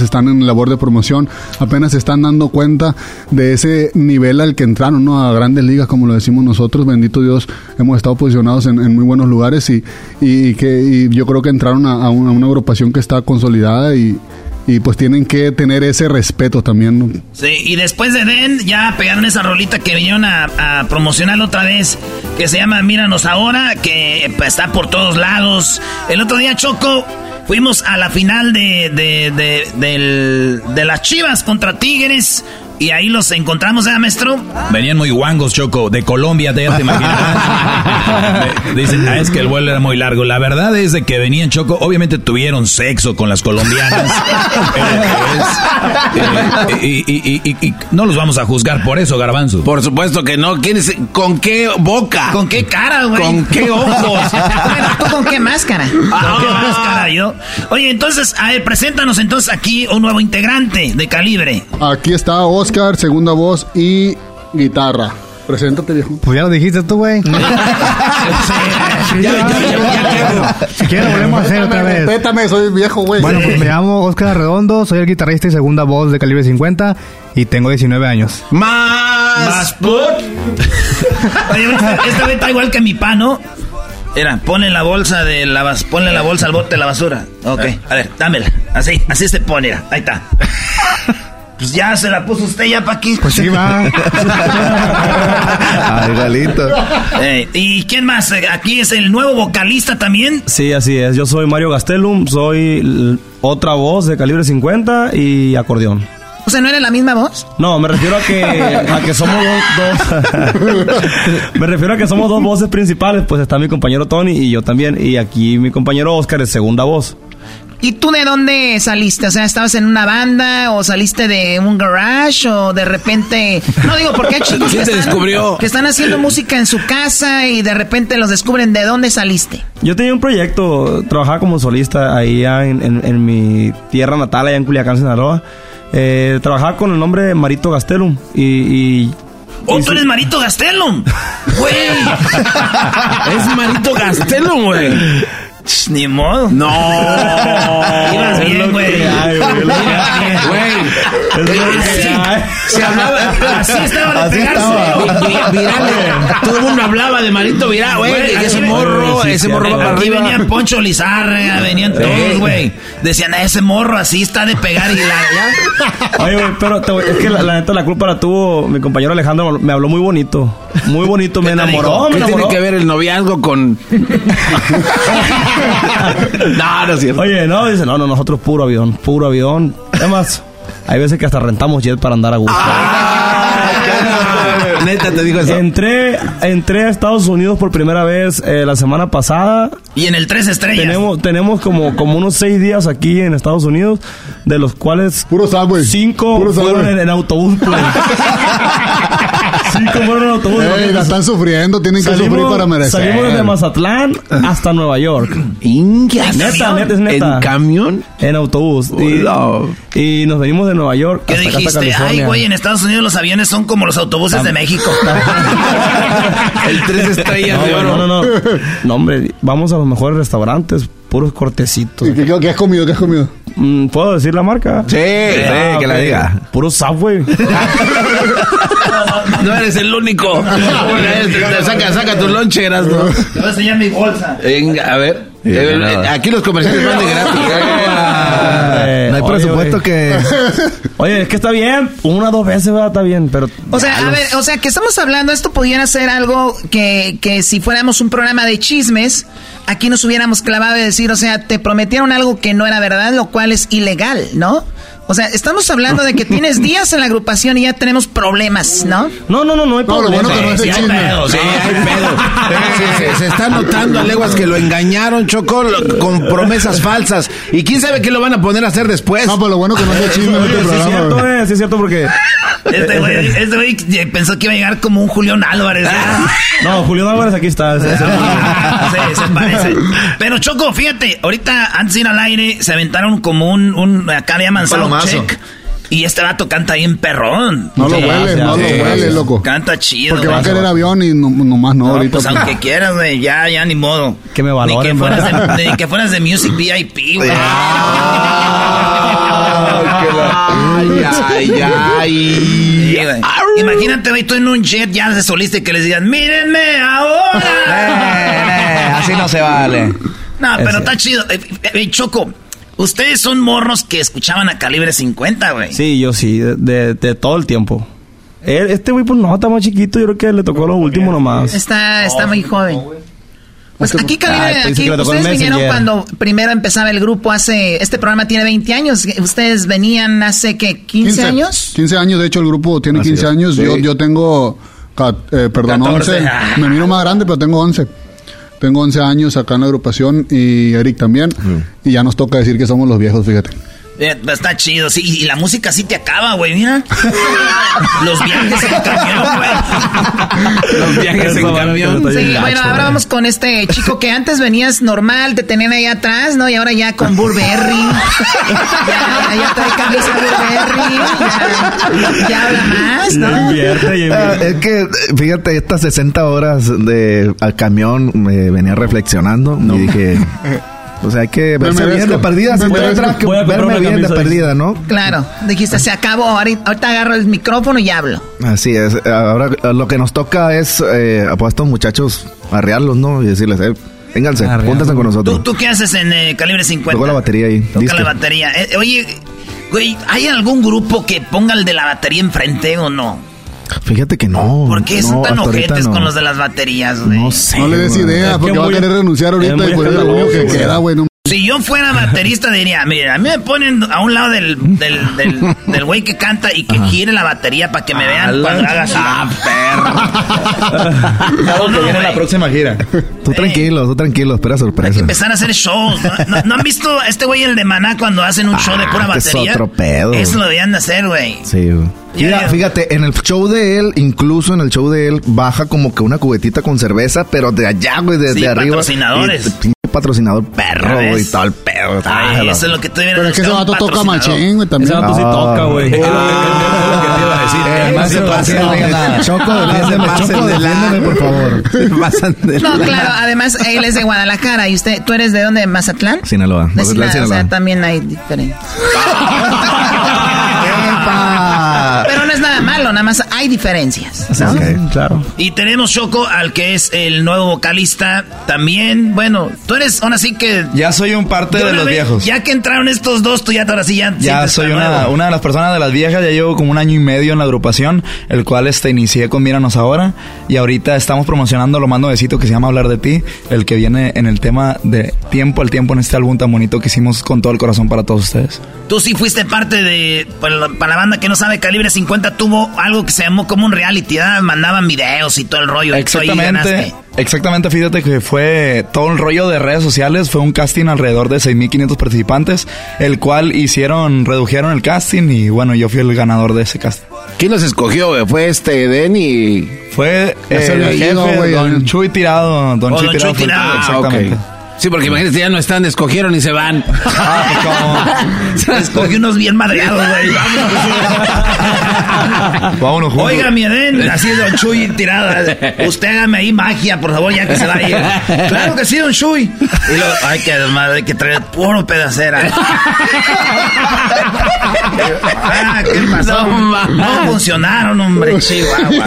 están en labor de promoción, apenas se están dando cuenta de ese nivel al que entraron, ¿no? A grandes ligas, como lo decimos nosotros. Bendito Dios, hemos estado posicionados en muy buenos lugares y yo creo que entraron a una agrupación que está consolidada y pues tienen que tener ese respeto también, ¿no? Sí, y después de Den ya pegaron esa rolita que vinieron a promocionar otra vez, que se llama Míranos Ahora, que está por todos lados. El otro día, Choco, fuimos a la final de las Chivas contra Tigres. Y ahí los encontramos, maestro. Venían muy guangos, Choco, de Colombia, ya te imaginas. Dicen, es que el vuelo era muy largo. La verdad es de que venían, Choco, obviamente tuvieron sexo con las colombianas. Y no los vamos a juzgar por eso, Garbanzo. Por supuesto que no. ¿Quién es? ¿Con qué boca? ¿Con qué cara, güey? ¿Con qué ojos? Bueno, ¿tú con qué máscara? ¿Con qué máscara yo? Oye, entonces, a ver, preséntanos entonces aquí un nuevo integrante de Calibre. Aquí está Oscar, segunda voz y guitarra. Preséntate, viejo. Pues ya lo dijiste tú, güey. Si quieres, volvemos a hacer otra vez. Respétame, soy viejo, güey. Bueno, pues me llamo Óscar Redondo, soy el guitarrista y segunda voz de Calibre 50 y tengo 19 años. Más put. Esta vez está igual que mi pa, ¿no? Era, ponle la bolsa al bote de la basura. Ok, a ver, dámela. Así se pone, era. Ahí está. Pues ya se la puso usted, ya pa' aquí. Pues sí, va. Ay, galito. ¿Y quién más? ¿Aquí es el nuevo vocalista también? Sí, así es. Yo soy Mario Gastelum, soy otra voz de Calibre 50 y acordeón. O sea, ¿no era la misma voz? No, me refiero a que somos dos. Me refiero a que somos dos voces principales. Pues está mi compañero Tony y yo también. Y aquí mi compañero Oscar es segunda voz. ¿Y tú de dónde saliste? O sea, ¿estabas en una banda o saliste de un garage o de repente? No digo, porque hay chicos que están haciendo música en su casa y de repente los descubren. ¿De dónde saliste? Yo tenía un proyecto, trabajaba como solista ahí en mi tierra natal, allá en Culiacán, Sinaloa. Trabajaba con el nombre de Marito Gastelum y ¡oh, tú eres Marito Gastelum! ¡Güey! ¡Es Marito Gastelum, güey! Ni modo. No. Miras bien, güey. Se hablaba. Así estaba de pegarse. Viral. Todo el mundo hablaba de Marito Viral, güey. Ese morro. Aquí venían Poncho Lizárraga, venían todos, güey. Decían, ese morro así está de pegar y la. Oye, güey, pero es que la neta la culpa la tuvo mi compañero Alejandro. Me habló muy bonito. Muy bonito, me enamoró. ¿Qué tiene que ver el noviazgo con? No, no es cierto. Oye, no, dice, no, nosotros puro avión. Además, hay veces que hasta rentamos jet para andar a gusto. Neta, te digo eso. Entré a Estados Unidos por primera vez la semana pasada. Y en el 3 Estrellas. Tenemos como unos 6 días aquí en Estados Unidos, de los cuales 5 fueron en autobús. 5 fueron en autobús. La están sufriendo, tienen que sufrir para merecer. Salimos desde Mazatlán hasta Nueva York. Neta. ¿En camión? En autobús. Y nos venimos de Nueva York. ¿Qué dijiste? Ay, güey, en Estados Unidos los aviones son como los autobuses de México. El 3 Estrellas de oro. No, hombre, vamos a los mejores restaurantes, puros cortecitos. ¿Y qué has comido? ¿Puedo decir la marca? Sí, que la diga. Puro Subway. No eres el único. Saca tu lonche, Erazno. Te voy a enseñar mi bolsa. Venga, a ver. Aquí los comerciantes van de gratis. No hay presupuesto que. Oye, es que está bien. 1 o 2 veces, ¿verdad? Está bien, pero. O sea, a ver, que estamos hablando, esto pudiera ser algo que si fuéramos un programa de chismes, aquí nos hubiéramos clavado y decir, o sea, te prometieron algo que no era verdad, lo cual es ilegal, ¿no? O sea, estamos hablando de que tienes días en la agrupación y ya tenemos problemas, ¿no? No hay problema. No, lo bueno que no es el chisme. Sí, hay pedo. Se está notando a leguas que lo engañaron, Choco, con promesas falsas. Y quién sabe qué lo van a poner a hacer después. No, pero lo bueno que no es el chisme. Oye, sí es cierto porque... Este güey pensó que iba a llegar como un Julián Álvarez. No, Julián Álvarez aquí está. Sí, se parece. Pero, Choco, fíjate, ahorita antes de ir al aire se aventaron como un acá le llaman check. Y este vato canta bien perrón. No lo huele, loco. Canta chido. Porque va a querer avión y nomás no ahorita. Pues aunque quieras, güey, ya ni modo. Que me valoren. Ni que fueras de Music VIP, güey. Ay. Imagínate, güey, tú en un jet ya se soliste que les digan, mírenme ahora. Así no se vale. No, pero está chido. Choco, ustedes son morros que escuchaban a Calibre 50, güey. Sí, yo sí, de todo el tiempo. Este güey, pues no, está más chiquito, yo creo que le tocó lo último nomás. Está muy joven. Pues aquí Calibre, aquí ustedes vinieron cuando primero empezaba el grupo hace... Este programa tiene 20 años. ¿Ustedes venían hace, qué, 15 años? 15 años, de hecho, el grupo tiene 15 años. Sí. Yo tengo, 14. 11. Me miro más grande, pero tengo 11. Tengo 11 años acá en la agrupación y Eric también. Y ya nos toca decir que somos los viejos, fíjate. Está chido, sí. Y la música sí te acaba, güey, mira. Los viajes en camión, güey. Los viajes en camión. Sí, bueno, ahora vamos con este chico que antes venías normal, te tenían ahí atrás, ¿no? Y ahora ya con Burberry. Ya trae camisa Burberry. Ya habla más, ¿no? Es que, fíjate, estas 60 horas de al camión me venía reflexionando y dije... O sea, hay que verse bien de perdida. Verme bien de perdida, ¿no? Claro. Dijiste, se acabó. Ahorita agarro el micrófono y hablo. Así es. Ahora lo que nos toca es a estos muchachos arrearlos, ¿no? Y decirles, vénganse, júntense con nosotros. ¿Tú qué haces en Calibre 50? Toco la batería ahí. Toca la batería. Oye, güey, ¿hay algún grupo que ponga el de la batería enfrente o no? Fíjate que no. ¿Por qué son tan ojetes con los de las baterías, güey? No sé. No le des idea, porque va a querer renunciar ahorita y poner lo único que queda, güey. Si yo fuera baterista diría, mira, a mí me ponen a un lado del güey que canta y que gire la batería para que me vean cuando hagas. ¡Ah, perro! Claro, que viene la próxima gira. Tú tranquilo, espera sorpresa. Hay que empezar a hacer shows. ¿No han visto a este güey, el de Maná, cuando hacen un show de pura batería? Es otro pedo. Eso lo debían de hacer, güey. Sí, güey. Mira, fíjate, incluso en el show de él, baja como que una cubetita con cerveza, pero de allá, güey, desde arriba. Patrocinadores. Patrocinador perro, güey, todo el perro. Ay, eso es lo que estoy viendo. Pero es que ese vato toca machín, güey, también. Ese vato sí toca, güey. Es lo que te iba a decir. Choco, defiéndeme, por favor. No, claro, además, él es de Guadalajara y usted, ¿tú eres de dónde? ¿Mazatlán? Sinaloa. De Sinaloa, o sea, también hay diferencia. Pero no es nada malo, nada más hay diferencias, ¿no? Okay, claro. Y tenemos, Choco, al que es el nuevo vocalista también. Bueno, tú eres, ahora sí que... Ya soy un parte de los viejos. Ya que entraron estos dos, tú ya ahora sí ya... Ya soy una de las personas de las viejas, ya llevo como 1 año y medio en la agrupación, el cual inicié con Míranos Ahora, y ahorita estamos promocionando lo más nuevecito que se llama Hablar de Ti, el que viene en el tema de Tiempo al Tiempo, en este álbum tan bonito que hicimos con todo el corazón para todos ustedes. Tú sí fuiste parte de... Para la banda que no sabe, Calibre 50 tuvo algo que se llamó como un reality, ¿verdad? Mandaban videos y todo el rollo. Exactamente. Exactamente, fíjate que fue todo el rollo de redes sociales, fue un casting alrededor de 6,500 participantes, el cual redujeron el casting y bueno, yo fui el ganador de ese casting. ¿Quién los escogió, güey? ¿Fue Denny? Fue el jefe, güey, Don Chuy Tirado. Don Chuy Tirado. Exactamente. Okay. Sí, porque imagínate, ya no están, escogieron y se van. Escogí unos bien madreados, güey. Vámonos, Juan. Oiga, mi Edén, así es Don Chuy Tirada. Usted hágame ahí magia, por favor, ya que se va a ir. Claro que sí, Don Chuy. Y luego, ay, que madre, que trae puro pedacera. ¿Qué pasó? No funcionaron, hombre, Chihuahua.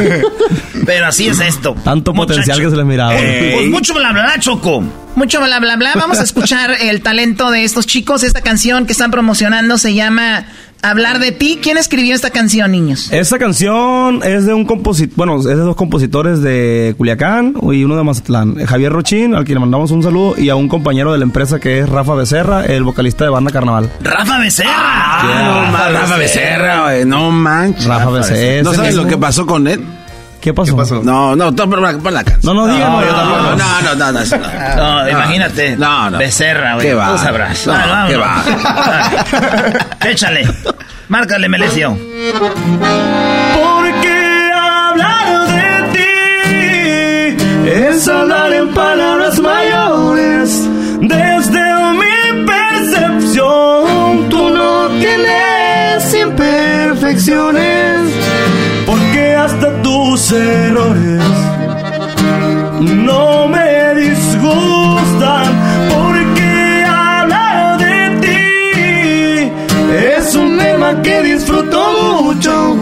Pero así es esto. Tanto potencial que se les miraba. Pues mucho bla bla, Choco. Mucho bla bla bla. Vamos a escuchar el talento de estos chicos. Esta canción que están promocionando se llama Hablar de Ti. ¿Quién escribió esta canción, niños? Esta canción es de dos compositores de Culiacán y uno de Mazatlán, Javier Rochín, al que le mandamos un saludo, y a un compañero de la empresa que es Rafa Becerra, el vocalista de Banda Carnaval. ¡Rafa Becerra! Rafa Becerra, no manches. Rafa Becerra. ¿No sabes lo que pasó con él? ¿Qué pasó? No, pon la canción. No, digan, no, yo tampoco. No. No, imagínate. No. Becerra, güey. ¿Qué va? Tú sabrás. No, ¿qué va? Échale. Márcale, Melesio. Porque hablar de ti es hablar en palabras mayores. Desde mi percepción, tú no tienes imperfecciones. Porque hasta tus errores no me disgustan, porque hablar de ti es un tema que disfruto mucho,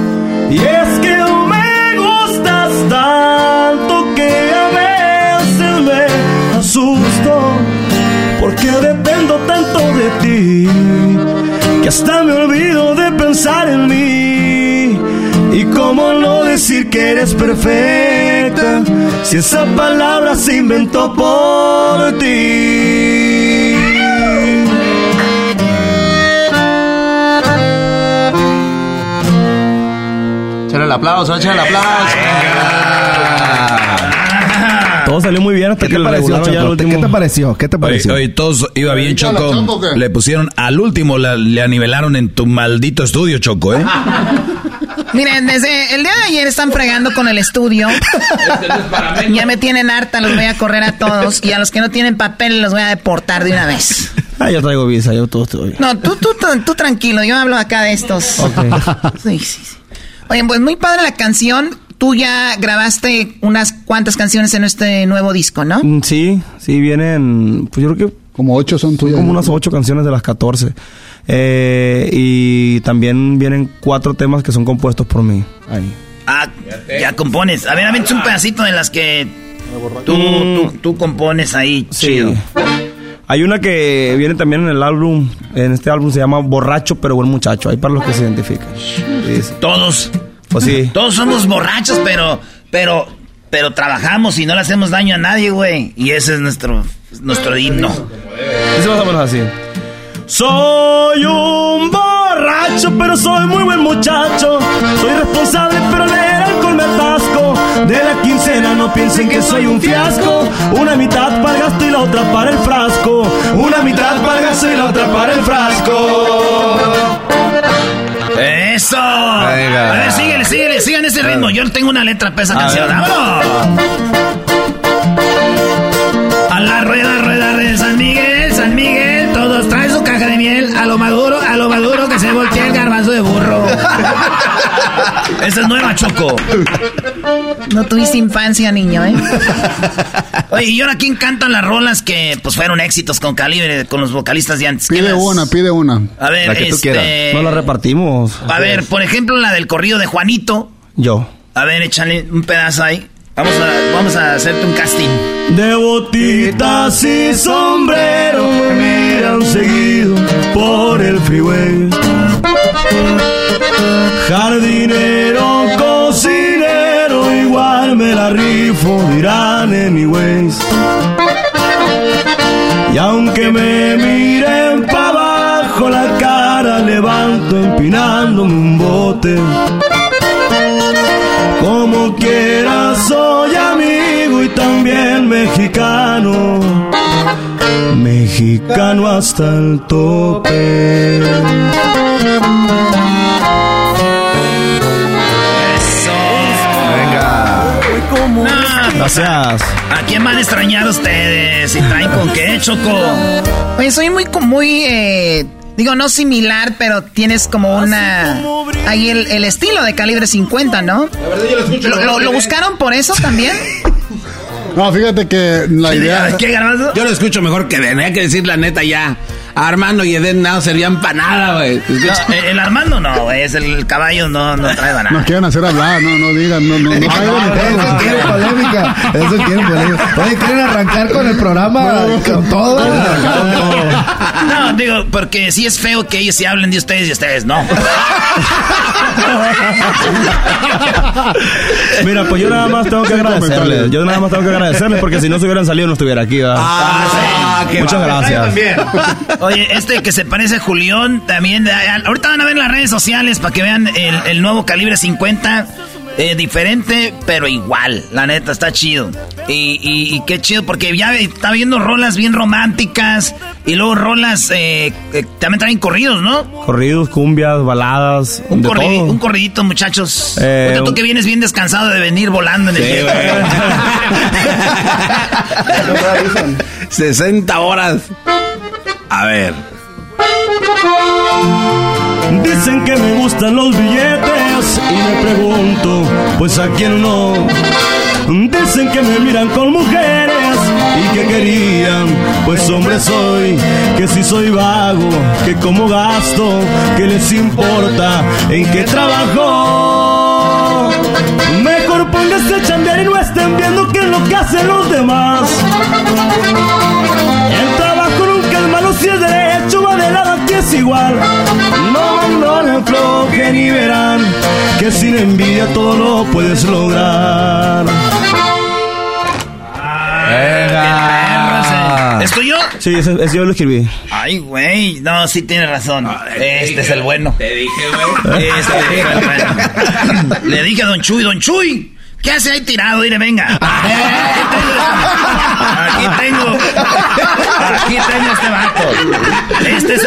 y es que me gustas tanto que a veces me asusto, porque dependo tanto de ti que hasta me olvido de pensar en mí. Y cómo no decir que eres perfecta, si esa palabra se inventó por ti. Échale el aplauso. Todo Todo salió muy bien hasta que lo regularon ya al último. ¿Qué te pareció? ¿Qué te pareció? Oye, todos iba bien, Choco. Le pusieron al último, le anivelaron en tu maldito estudio, Choco, ¿eh? Miren, desde el día de ayer están fregando con el estudio. Ya me tienen harta, los voy a correr a todos. Y a los que no tienen papel los voy a deportar de una vez. Ah, yo traigo visa, yo todo estoy. No, tú tranquilo, yo hablo acá de estos. Okay. Sí. Oye, pues muy padre la canción. Tú ya grabaste unas cuantas canciones en este nuevo disco, ¿no? Sí, vienen, pues yo creo que como 8 son tuyas. Como unas 8 canciones de las 14. Y también vienen 4 temas que son compuestos por mí. Ahí. Ah, ya compones. A ver, es un pedacito de las que tú compones ahí. Sí. Chido. Hay una que viene también en el álbum. En este álbum se llama Borracho pero Buen Muchacho. Ahí para los que se identifican. Sí. Todos. Pues sí. Todos somos borrachos, pero trabajamos y no le hacemos daño a nadie, güey. Y ese es nuestro himno. Eso más o menos así. Soy un borracho, pero soy muy buen muchacho. Soy responsable, pero leer alcohol me atasco. De la quincena no piensen que soy un fiasco. Una mitad para el gasto y la otra para el frasco. Una mitad para el gasto y la otra para el frasco. ¡Eso! Venga. A ver, síguele, sigan ese ritmo. Yo tengo una letra para esa canción. ¡Vámonos! A la rueda de San Miguel. Todos traen su caja de miel. A lo maduro que se voltea el garbanzo de burro. Esa es nueva, Choco. No tuviste infancia, niño, ¿eh? Oye, ¿y ahora quién cantan las rolas que pues fueron éxitos con Calibre, con los vocalistas de antes? Pide una. A ver, la que tú quieras. No la repartimos. A ver, por ejemplo, la del corrido de Juanito. Yo. A ver, échale un pedazo ahí. Vamos a hacerte un casting. De botitas y sombrero me miran seguido por el freeway. Jardinero, cocinero, igual me la rifo, dirán anyways. Y aunque me miren pa' abajo, la cara levanto empinándome un bote. Como quiera soy amigo y también mexicano, mexicano hasta el tope. Gracias. ¿A quién van a extrañar ustedes? ¿Y traen con qué, Choco? Oye, soy muy digo, no similar, pero tienes como una... Ahí el estilo de Calibre 50, ¿no? La verdad yo lo escucho. ¿Lo buscaron por eso también? No, fíjate que la idea... ¿Qué, Garbanzo? Yo lo escucho mejor que tenía que decir la neta ya. Armando y Eden no servían para nada, güey. No, el Armando no, güey. Es el caballo, no trae nada. Nos quieren hacer hablar, no digan, no. Eso tiene polémica. Oye, ¿quieren arrancar con el programa? Con todo. No, digo, porque sí es feo que ellos sí hablen de ustedes y ustedes no. Mira, pues yo nada más tengo que agradecerles. Porque si no se hubieran salido, no estuviera aquí, ¿verdad? Sí. Muchas gracias. Oye, este que se parece a Julián, también, ahorita van a ver las redes sociales para que vean el nuevo Calibre 50, diferente, pero igual, la neta, está chido. Y qué chido, porque ya está viendo rolas bien románticas, y luego rolas, también traen corridos, ¿no? Corridos, cumbias, baladas, un corridito, muchachos. Tú que vienes bien descansado de venir volando en el tiempo. 60 horas. A ver. Dicen que me gustan los billetes y me pregunto, pues a quién no. Dicen que me miran con mujeres y que querían, pues hombre soy. Que si soy vago, que como gasto, que les importa en qué trabajo. Mejor pónganse a chambear y no estén viendo qué es lo que hacen los demás. Si es derecho va de lado, que es igual. No le aflojen ni verán que sin envidia todo lo puedes lograr. ¿Es tuyo? Sí, yo lo escribí. Ay, güey. No, sí tienes razón. Este es el bueno. Te dije, güey. Este es el bueno. Le dije a Don Chuy. ¿Qué hace ahí tirado? Dile, venga.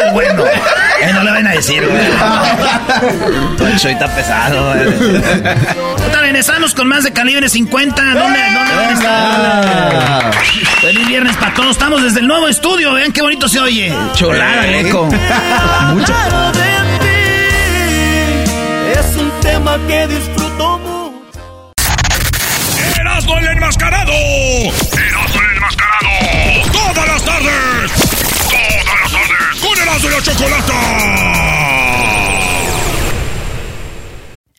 ese es bueno. No le van a decir, güey. Pancho está pesado, güey. Ahorita regresamos con más de Calibre 50. ¿Dónde está? Feliz viernes para todos. Estamos desde el nuevo estudio. Vean qué bonito se oye. Chulada, Leco. Mucho. Es un tema que disfruto mucho. ¡Erazno el enmascarado! ¡Erazno el enmascarado! ¡Todas las tardes! ¡Todas las tardes! ¡Con Erazno y la Chocolata!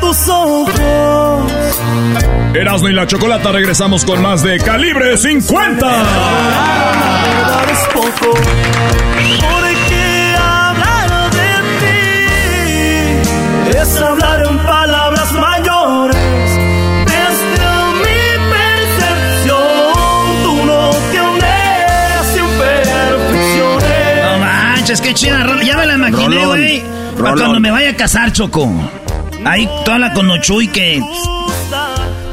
Tus ojos. Erazno y la Chocolata, regresamos con más de Calibre 50. Porque hablar de ti es hablar en palabras mayores. Desde mi percepción, tú no tienes imperfecciones. No manches, qué chida rola. Ya me la imaginé, güey. Para cuando me vaya a casar, Choco. Ahí tú hablas con Don Chuy que...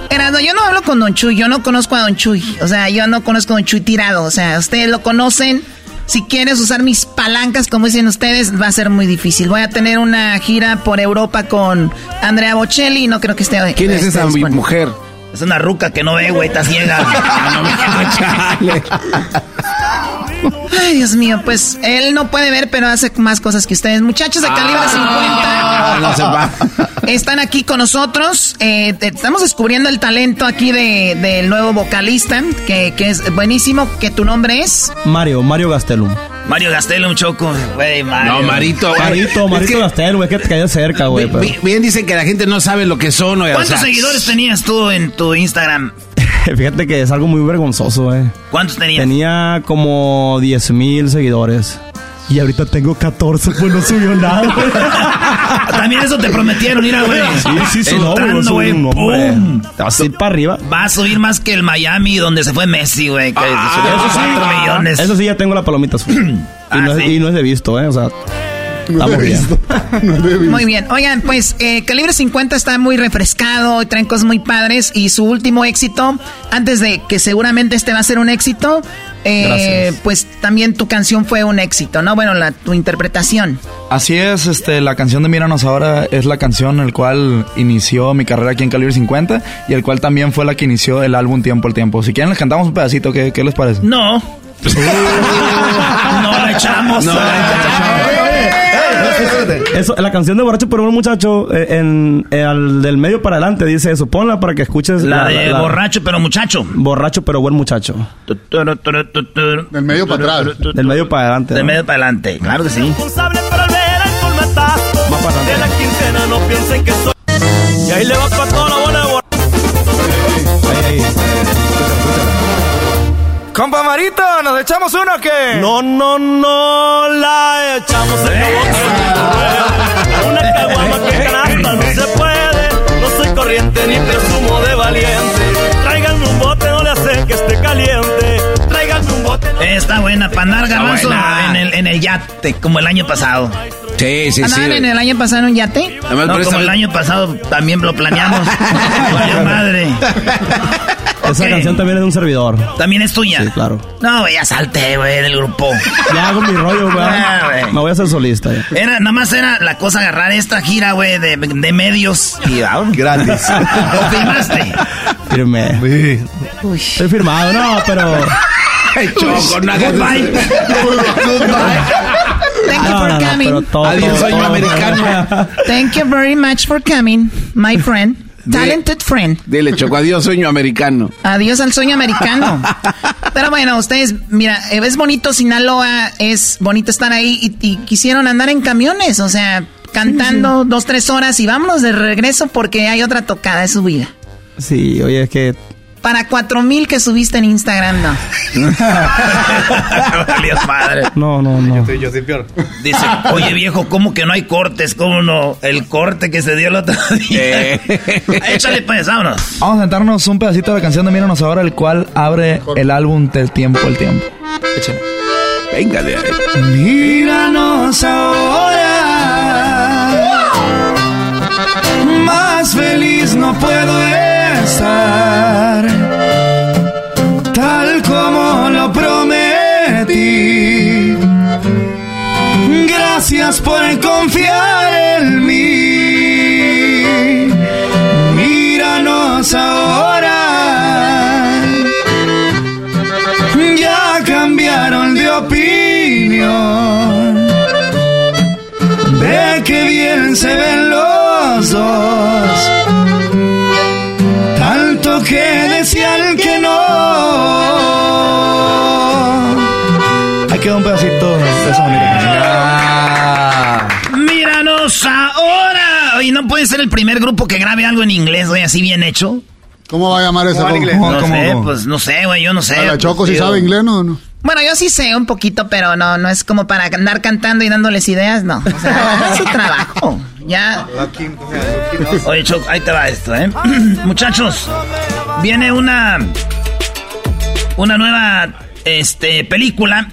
Erazno, yo no hablo con Don Chuy, yo no conozco a Don Chuy. O sea, yo no conozco a Don Chuy tirado. O sea, ustedes lo conocen. Si quieres usar mis palancas, como dicen ustedes, va a ser muy difícil. Voy a tener una gira por Europa con Andrea Bocelli y no creo que esté... ¿Quién es esa mujer? Es una ruca que no ve, güey, está ciega. Ay, Dios mío, pues él no puede ver, pero hace más cosas que ustedes. Muchachos de Calibre 50 no se va. Están aquí con nosotros. Estamos descubriendo el talento aquí del nuevo vocalista, que es buenísimo, que tu nombre es... Mario Gastelum. Mario Gastelum, Choco, güey, Mario. No, Marito, güey. Marito Gastelum, güey, que te cayó cerca, güey. Bien dicen que la gente no sabe lo que son. Güey, ¿cuántos seguidores tenías tú en tu Instagram? Fíjate que es algo muy vergonzoso, güey. ¿Cuántos tenías? Tenía como 10,000 seguidores. Y ahorita tengo 14, pues no subió nada, güey. También eso te prometieron, mira, güey. Sí, entrando, güey, ¡pum! Te vas a ir para arriba. Va a subir más que el Miami donde se fue Messi, güey. Que subió 4 millones. Eso sí, ya tengo la palomita. Y no es de visto, ¿eh? O sea... No he visto. Muy bien. Oigan, pues Calibre 50 está muy refrescado, traen cosas muy padres. Y su último éxito, antes de que seguramente este va a ser un éxito, pues también tu canción fue un éxito, ¿no? Bueno, tu interpretación. Así es, la canción de Míranos Ahora es la canción el cual inició mi carrera aquí en Calibre 50 y el cual también fue la que inició el álbum Tiempo al Tiempo. Si quieren les cantamos un pedacito, ¿qué les parece? No. No la echamos. Eso, la canción de Borracho por un Muchacho, del medio para adelante dice eso. Ponla para que escuches. La de Borracho pero Muchacho. Borracho pero buen muchacho. Del medio para atrás. Del medio para adelante. Del medio para adelante, claro que sí. Y ahí le va con toda la bola de Compa Marito, ¿nos echamos uno o qué? No, la echamos en la boca. Una caguama que canasta no se puede. No soy corriente ni presumo de valiente. Tráiganme un bote, no le hacen que esté caliente. Tráiganme un bote. No está buena, para andar garbanzo en el yate, como el año pasado. Sí. ¿Andaban en el año pasado en un yate? No, como el año pasado también lo planeamos. ¡Vaya madre! Esa canción también es de un servidor. ¿También es tuya? Sí, claro. No, güey, ya salté, güey, del grupo. Ya hago mi rollo, güey. Me voy a hacer solista. Ya. Nada más era la cosa agarrar esta gira, güey, de medios. Y vamos. Gratis. ¿Lo firmaste? Firmé. Sí. Uy. Estoy firmado, no, pero... Ay, Choco, nada. Goodbye. Thank you for coming. Adiós, soy americano. Thank you very much for coming, my friend. Talented friend. Dile, Choco, adiós sueño americano. Adiós al sueño americano. Pero bueno, ustedes, mira, es bonito Sinaloa, es bonito estar ahí y quisieron andar en camiones, o sea, cantando 2-3 horas y vámonos de regreso porque hay otra tocada de su vida. Sí, oye, es que Para 4,000 que subiste en Instagram, no. No. Yo soy peor. Dice, oye viejo, ¿cómo que no hay cortes? ¿Cómo no? El corte que se dio el otro día. Échale pues, vámonos. Vamos a sentarnos un pedacito de la canción de Míranos Ahora, el cual abre el álbum del tiempo, el tiempo. Échale. Venga de ahí. Míranos ahora. Más feliz no puedo estar, tal como lo prometí. Gracias por confiar en mí. Míranos ahora. Ya cambiaron de opinión. Ve que bien se ven los dos. Tanto que decían que no. Ahí queda un pedacito de esa bonita canción. Ah. ¡Míranos ahora! Oye, ¿no puede ser el primer grupo que grabe algo en inglés, oye, así bien hecho? ¿Cómo va a llamar ese grupo? No sé, güey, yo no sé. ¿La Choco sí sabe inglés, no? Bueno, yo sí sé un poquito, pero no es como para andar cantando y dándoles ideas, no. O sea, es su trabajo. Ya. Oye, Choco, ahí te va esto, ¿eh? Muchachos, viene una nueva película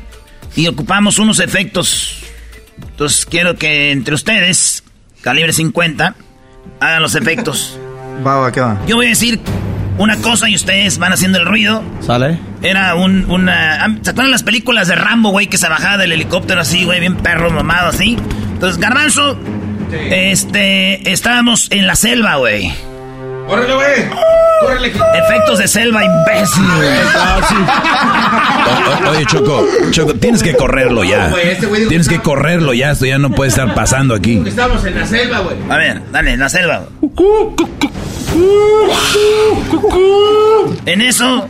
y ocupamos unos efectos. Entonces quiero que entre ustedes, Calibre 50, hagan los efectos. Va, ¿qué va? Yo voy a decir una cosa y ustedes van haciendo el ruido. ¿Sale? Era una... ¿Se acuerdan las películas de Rambo, güey? Que se bajaba del helicóptero así, güey, bien perro mamado así. Entonces, Garbanzo, sí. Estábamos en la selva, güey. ¡Córrele, güey! ¡Córrele! Efectos de selva, imbécil. Oye, Choco, tienes que correrlo ya. No, wey, tienes que correrlo ya, esto ya no puede estar pasando aquí. Estamos en la selva, güey. A ver, dale, en la selva. En eso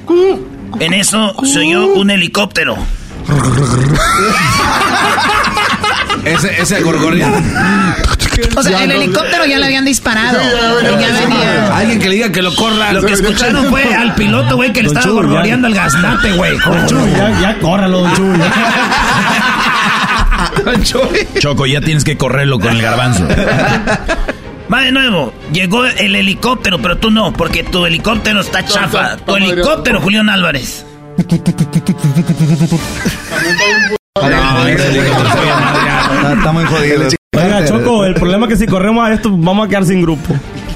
se oyó un helicóptero. Ese gorgorrio. O sea, el helicóptero ya le habían disparado. Ya venía. Alguien que le diga que lo corra. Lo que escucharon fue al piloto, güey, que le estaba gorgoreando al gaznate, güey. Ya córralo, Don Chuy. Choco, ya tienes que correrlo con el garbanzo. Va de nuevo. Llegó el helicóptero, pero tú no, porque tu helicóptero está chafa. Tu helicóptero, Julián Álvarez. Está muy jodido. Oiga, Choco, el problema es que si corremos a esto vamos a quedar sin grupo.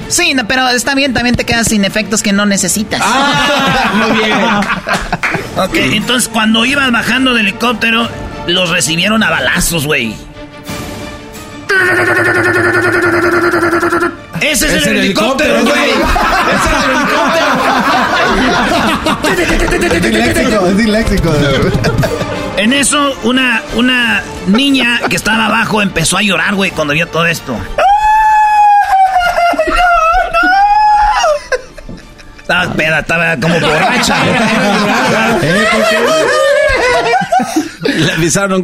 Sí, no, pero está bien, también te quedas sin efectos que no necesitas. Ah, muy bien. Ok, entonces cuando ibas bajando del helicóptero, los recibieron a balazos, güey. Ese es el helicóptero, güey. Ese es el helicóptero. Es diléxico. En eso, una niña que estaba abajo empezó a llorar, güey, cuando vio todo esto. ¡No! Estaba como borracha. Le pisaron un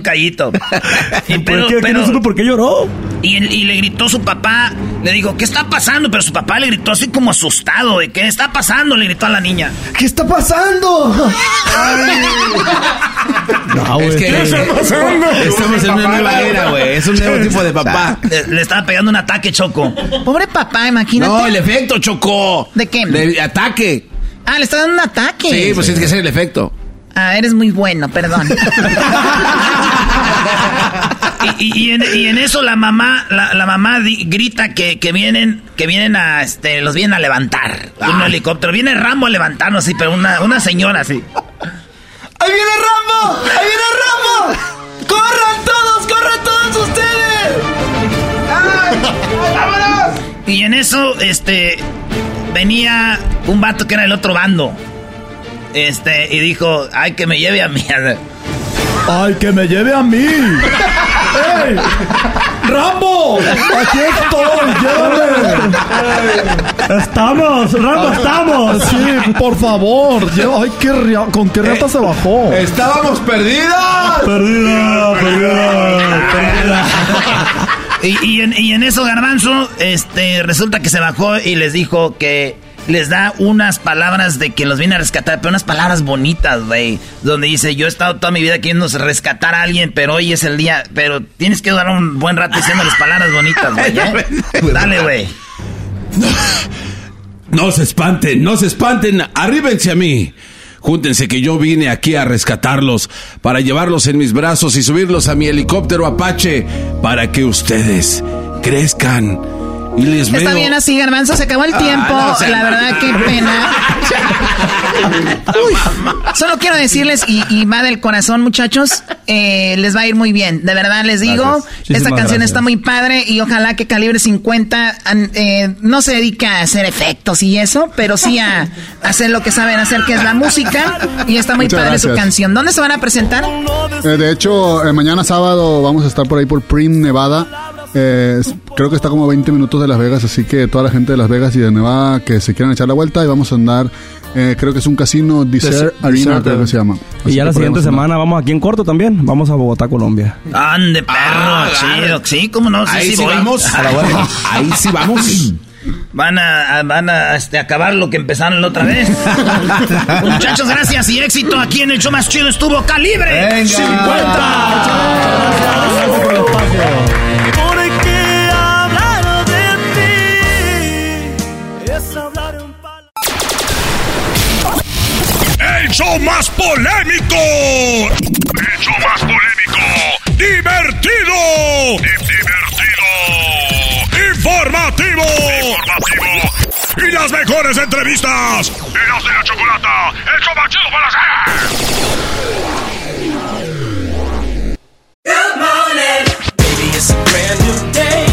callito. ¿Pero no supo por qué lloró? Y le gritó su papá. Le dijo, ¿qué está pasando? Pero su papá le gritó así como asustado. De, ¿qué está pasando? Le gritó a la niña. ¿Qué está pasando? No, güey. ¿Qué está pasando? Estamos en una nueva era, güey. Es un nuevo tipo de papá. Le estaba pegando un ataque, Choco. Pobre papá, imagínate. No, el efecto, Choco. ¿De qué? El ataque. Ah, le está dando un ataque. Sí, pues tienes que hacer el efecto. Ah, eres muy bueno, perdón. y en eso la mamá grita que vienen a los vienen a levantar. Ah. Un helicóptero. Viene Rambo a levantarnos, sí, pero una señora así. ¡Ahí viene Rambo! ¡Ahí viene Rambo! ¡Corran todos ustedes! ¡Ay! ¡Vámonos! Y en eso, venía un vato que era el otro bando. Y dijo, ay, que me lleve a mí. ¡Ay, que me lleve a mí! ¡Ey! ¡Rambo! ¡Aquí estoy! ¡Llévame! ¡Estamos! ¡Rambo, estamos! Sí, por favor. ¡Ay, con qué rata se bajó! ¡Estábamos perdidas! ¡Perdidas! Y en eso, Garbanzo, resulta que se bajó y les dijo que les da unas palabras de que los viene a rescatar, pero unas palabras bonitas, güey, donde dice, yo he estado toda mi vida queriendo rescatar a alguien, pero hoy es el día, pero tienes que durar un buen rato diciendo las palabras bonitas, güey, ¿eh? Dale, güey. No se espanten, no se espanten, arríbense a mí. Júntense que yo vine aquí a rescatarlos, para llevarlos en mis brazos y subirlos a mi helicóptero Apache, para que ustedes crezcan. Y les veo... Está bien así, Garbanzo, se acabó el tiempo. No, se... La verdad, qué pena. Solo quiero decirles, y va del corazón, muchachos, les va a ir muy bien. De verdad, les digo, esta canción está muy padre y ojalá que Calibre 50 no se dedica a hacer efectos y eso, pero sí a hacer lo que saben hacer, que es la música, y está muy padre su canción. ¿Dónde se van a presentar? De hecho, mañana sábado vamos a estar por ahí por Prim, Nevada. Creo que está como 20 minutos de Las Vegas, así que toda la gente de Las Vegas y de Nevada que se quieran echar la vuelta, y vamos a andar, creo que es un casino, Desert Arena, creo que se llama. Así, y ya la siguiente semana vamos aquí en corto también, vamos a Bogotá, Colombia. ¡Ande, perro! Chido, sí, cómo no. Ahí sí vamos. Ahí sí vamos. Van a acabar lo que empezaron la otra vez. Muchachos, gracias y éxito. Aquí en el show más chido estuvo Calibre 50. ¡El show más polémico! ¡El show más polémico! ¡Divertido! ¡Divertido! ¡Informativo! ¡Informativo! ¡Y las mejores entrevistas! ¡Erazno y la Chocolata! ¡El show más chido para hacer! ¡Good morning! Baby, it's a brand new day.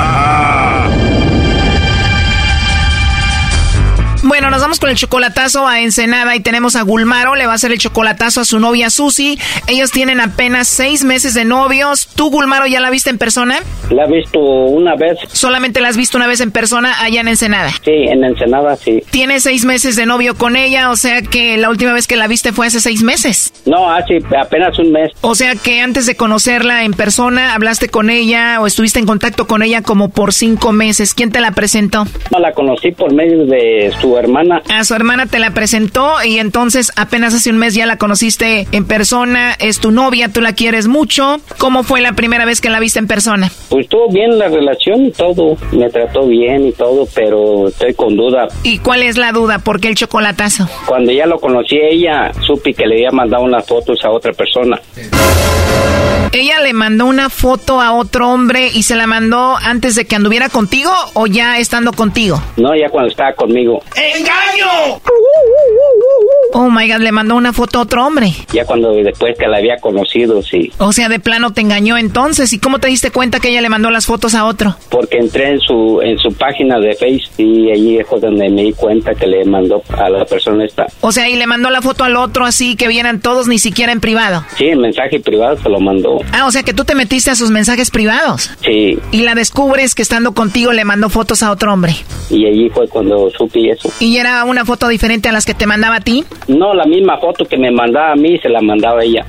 Bueno, nos vamos con el chocolatazo a Ensenada y tenemos a Gulmaro, le va a hacer el chocolatazo a su novia Susi. Ellos tienen apenas 6 meses de novios. ¿Tú, Gulmaro, ya la viste en persona? La he visto una vez. ¿Solamente la has visto una vez en persona allá en Ensenada? Sí, en Ensenada, sí. ¿Tienes 6 meses de novio con ella? O sea que la última vez que la viste fue hace 6 meses. No, hace apenas un mes. O sea que antes de conocerla en persona, hablaste con ella o estuviste en contacto con ella como por 5 meses. ¿Quién te la presentó? No, la conocí por medio de su hermana. A su hermana te la presentó y entonces apenas hace un mes ya la conociste en persona, es tu novia, tú la quieres mucho. ¿Cómo fue la primera vez que la viste en persona? Pues estuvo bien la relación y todo, me trató bien y todo, pero estoy con duda. ¿Y cuál es la duda? ¿Por qué el chocolatazo? Cuando ya lo conocí ella, supe que le había mandado unas fotos a otra persona. ¿Ella le mandó una foto a otro hombre y se la mandó antes de que anduviera contigo o ya estando contigo? No, ya cuando estaba conmigo. ¡Engaño! Oh my God, le mandó una foto a otro hombre. Ya cuando después que la había conocido, sí. O sea, de plano te engañó entonces. ¿Y cómo te diste cuenta que ella le mandó las fotos a otro? Porque entré en su página de Face y allí es donde me di cuenta que le mandó a la persona esta. O sea, y le mandó la foto al otro así que vieran todos, ni siquiera en privado. Sí, en mensaje privado se lo mandó. Ah, o sea que tú te metiste a sus mensajes privados. Sí. Y la descubres que estando contigo le mandó fotos a otro hombre. Y allí fue cuando supe eso. ¿Y era una foto diferente a las que te mandaba a ti? No, la misma foto que me mandaba a mí se la mandaba a ella.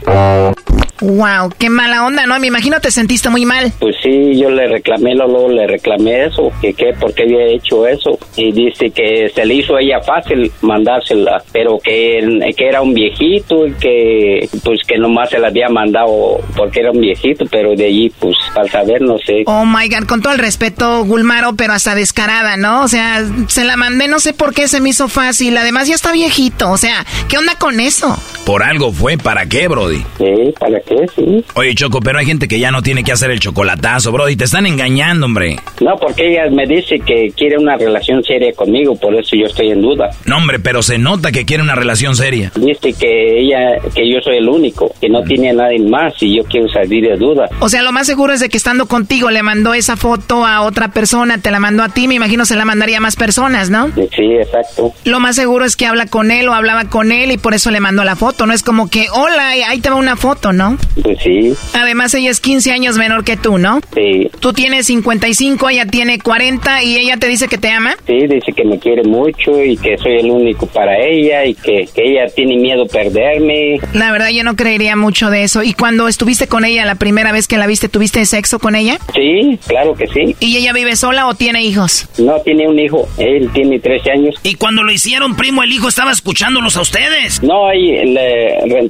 Wow, qué mala onda, ¿no? Me imagino te sentiste muy mal. Pues sí, yo le reclamé, luego le reclamé eso, que qué, por qué había hecho eso. Y dice que se le hizo a ella fácil mandársela, pero que era un viejito y que pues que nomás se la había mandado porque era un viejito, pero de allí pues al saber no sé. Oh my God, con todo el respeto, Gulmaro, pero hasta descarada, ¿no? O sea, se la mandé, no sé por qué se me hizo fácil, además ya está viejito, o sea, ¿qué onda con eso? Por algo fue, ¿para qué, Brody? Sí, ¿para qué? Sí. Oye, Choco, pero hay gente que ya no tiene que hacer el chocolatazo, Brody, te están engañando, hombre. No, porque ella me dice que quiere una relación seria conmigo, por eso yo estoy en duda. No, hombre, pero se nota que quiere una relación seria. Dice que ella, que yo soy el único, que no tiene a nadie más y yo quiero salir de duda. O sea, lo más seguro es de que estando contigo le mandó esa foto a otra persona, te la mandó a ti, me imagino se la mandaría a más personas, ¿no? Sí, exacto. Lo más seguro es que habla con él o hablaba con él y por eso le mandó la foto, no es como que, hola, ahí te va una foto, ¿no? Pues sí. Además, ella es 15 años menor que tú, ¿no? Sí. Tú tienes 55, ella tiene 40 y ella te dice que te ama. Sí, dice que me quiere mucho y que soy el único para ella y que ella tiene miedo a perderme. La verdad, yo no creería mucho de eso. ¿Y cuando estuviste con ella la primera vez que la viste, tuviste sexo con ella? Sí, claro que sí. ¿Y ella vive sola o tiene hijos? No, tiene un hijo. Él tiene 13 años. ¿Y cuando lo hicieron, primo, el hijo estaba escuchándolos a ustedes? No,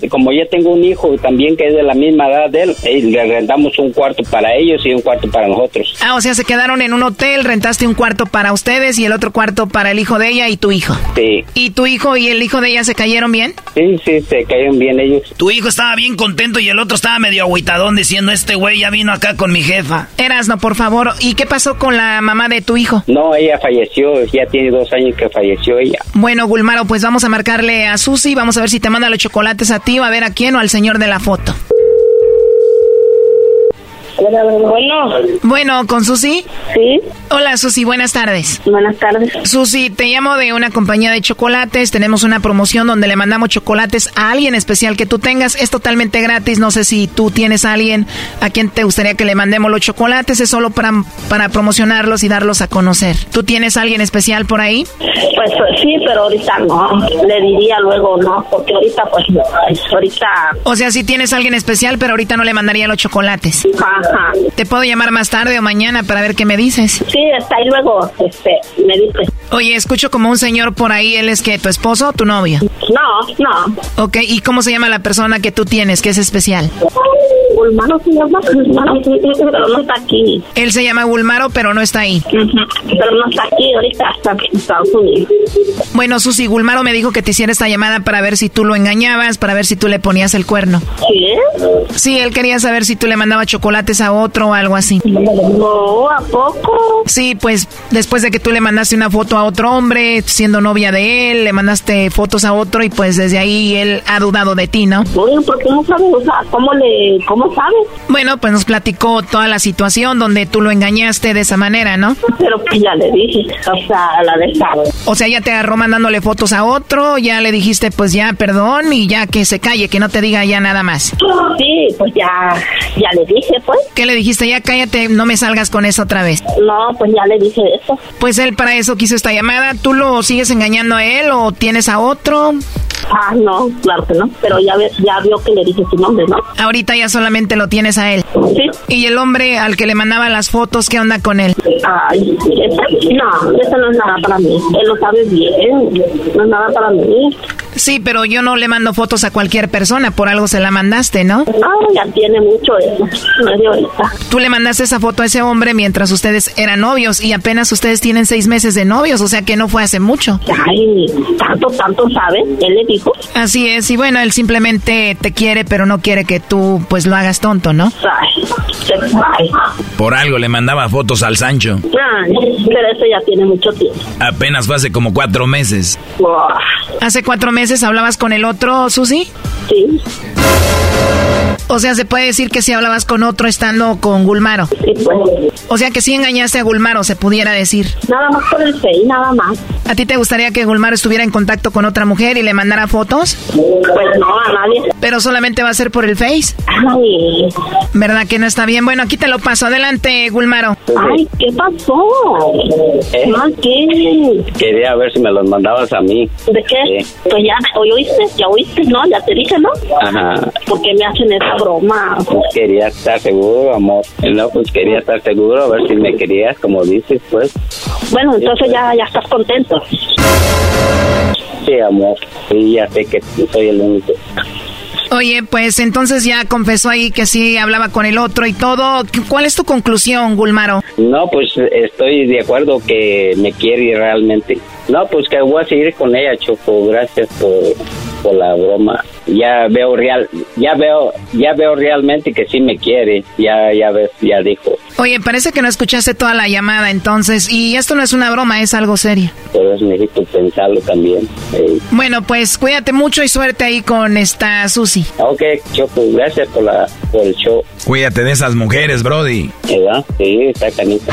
como yo tengo un hijo también que es de la misma edad de él, y le rentamos un cuarto para ellos y un cuarto para nosotros. Ah, o sea, se quedaron en un hotel, rentaste un cuarto para ustedes y el otro cuarto para el hijo de ella y tu hijo. Sí. ¿Y tu hijo y el hijo de ella se cayeron bien? Sí, sí, se cayeron bien ellos. Tu hijo estaba bien contento y el otro estaba medio agüitadón diciendo, este güey ya vino acá con mi jefa. Erazno, por favor, ¿y qué pasó con la mamá de tu hijo? No, ella falleció, ya tiene 2 años que falleció ella. Bueno, Gulmaro, pues vamos a marcarle a Susi, vamos a ver si te manda los chocolates a ti, a ver a quién o al señor de la foto. Bueno, ¿con Susi? Sí. Hola, Susi, buenas tardes. Buenas tardes. Susi, te llamo de una compañía de chocolates. Tenemos una promoción donde le mandamos chocolates a alguien especial que tú tengas. Es totalmente gratis. No sé si tú tienes a alguien a quien te gustaría que le mandemos los chocolates. Es solo para promocionarlos y darlos a conocer. ¿Tú tienes a alguien especial por ahí? Pues sí, pero ahorita no. Le diría luego no, porque ahorita pues no. Ahorita... O sea, sí tienes a alguien especial, pero ahorita no le mandaría los chocolates. Ajá. ¿Te puedo llamar más tarde o mañana para ver qué me dices? Sí, hasta ahí luego, me dices. Oye, escucho como un señor por ahí, ¿él es qué, tu esposo o tu novio? No. Ok, ¿y cómo se llama la persona que tú tienes, que es especial? Gulmaro se llama, pero no está aquí. Él se llama Gulmaro, pero no está ahí. Uh-huh. Pero no está aquí, ahorita está en Estados Unidos. Bueno, Susi, Gulmaro me dijo que te hiciera esta llamada para ver si tú lo engañabas, para ver si tú le ponías el cuerno. ¿Sí? Sí, él quería saber si tú le mandabas chocolates a otro o algo así. No, ¿a poco? Sí, pues después de que tú le mandaste una foto a otro hombre, siendo novia de él, le mandaste fotos a otro y pues desde ahí él ha dudado de ti, ¿no? Oye, ¿por qué no sabes? O sea, ¿cómo sabes? Bueno, pues nos platicó toda la situación donde tú lo engañaste de esa manera, ¿no? Pero pues ya le dije, o sea, la de esa. O sea, ya te agarró mandándole fotos a otro, ya le dijiste, pues ya, perdón, y ya que se calle, que no te diga ya nada más. Sí, pues ya le dije, pues. ¿Qué le dijiste? Ya cállate, no me salgas con eso otra vez. No, pues ya le dije eso. Pues él para eso quiso esta llamada. ¿Tú lo sigues engañando a él o tienes a otro? Ah, no, claro que no, pero ya vio que le dije su nombre, ¿no? Ahorita ya solamente lo tienes a él. Sí. ¿Y el hombre al que le mandaba las fotos, qué onda con él? Ay, eso no es nada para mí. Él lo sabe bien, no es nada para mí. Sí, pero yo no le mando fotos a cualquier persona, por algo se la mandaste, ¿no? Ya tiene mucho eso, no es de ahorita. Tú le mandaste esa foto a ese hombre mientras ustedes eran novios y apenas ustedes tienen 6 meses de novios, o sea que no fue hace mucho. Ay, tanto sabe, él le dijo. Así es, y bueno, él simplemente te quiere, pero no quiere que tú, pues, lo hagas tonto, ¿no? Ay. Por algo le mandaba fotos al Sancho. Ay, pero eso ya tiene mucho tiempo. Apenas fue hace como 4 meses. Oh. Hace 4 meses. ¿Hablabas con el otro, Susi? Sí. O sea, ¿se puede decir que sí hablabas con otro estando con Gulmaro? Sí, pues. O sea, que sí engañaste a Gulmaro, se pudiera decir. Nada más por el pay, nada más. ¿A ti te gustaría que Gulmaro estuviera en contacto con otra mujer y le mandara fotos? Pues no, a nadie. ¿Pero solamente va a ser por el Face? Ay. ¿Verdad que no está bien? Bueno, aquí te lo paso. Adelante, Gulmaro. Ay, ¿qué pasó? ¿Qué? Quería ver si me los mandabas a mí. ¿De qué? Pues ya oíste, ¿no? Ya te dije, ¿no? Ajá. ¿Por qué me hacen eso? era broma. Pues quería estar seguro, amor. No, pues quería estar seguro, a ver si me querías, como dices, pues. Bueno, entonces ya estás contento. Sí, amor. Sí, ya sé que soy el único. Oye, pues entonces ya confesó ahí que sí hablaba con el otro y todo. ¿Cuál es tu conclusión, Gulmaro? No, pues estoy de acuerdo que me quiere realmente. No, pues que voy a seguir con ella, Choco. Gracias por la broma. Ya veo realmente que sí me quiere. Ya ves, ya dijo. Oye, parece que no escuchaste toda la llamada entonces. Y esto no es una broma, es algo serio. Pero es mejor pensarlo también. Bueno, pues cuídate mucho y suerte ahí con esta Susi. Ok, Choco, gracias por el show. Cuídate de esas mujeres, brody. ¿Verdad? Sí, está canita.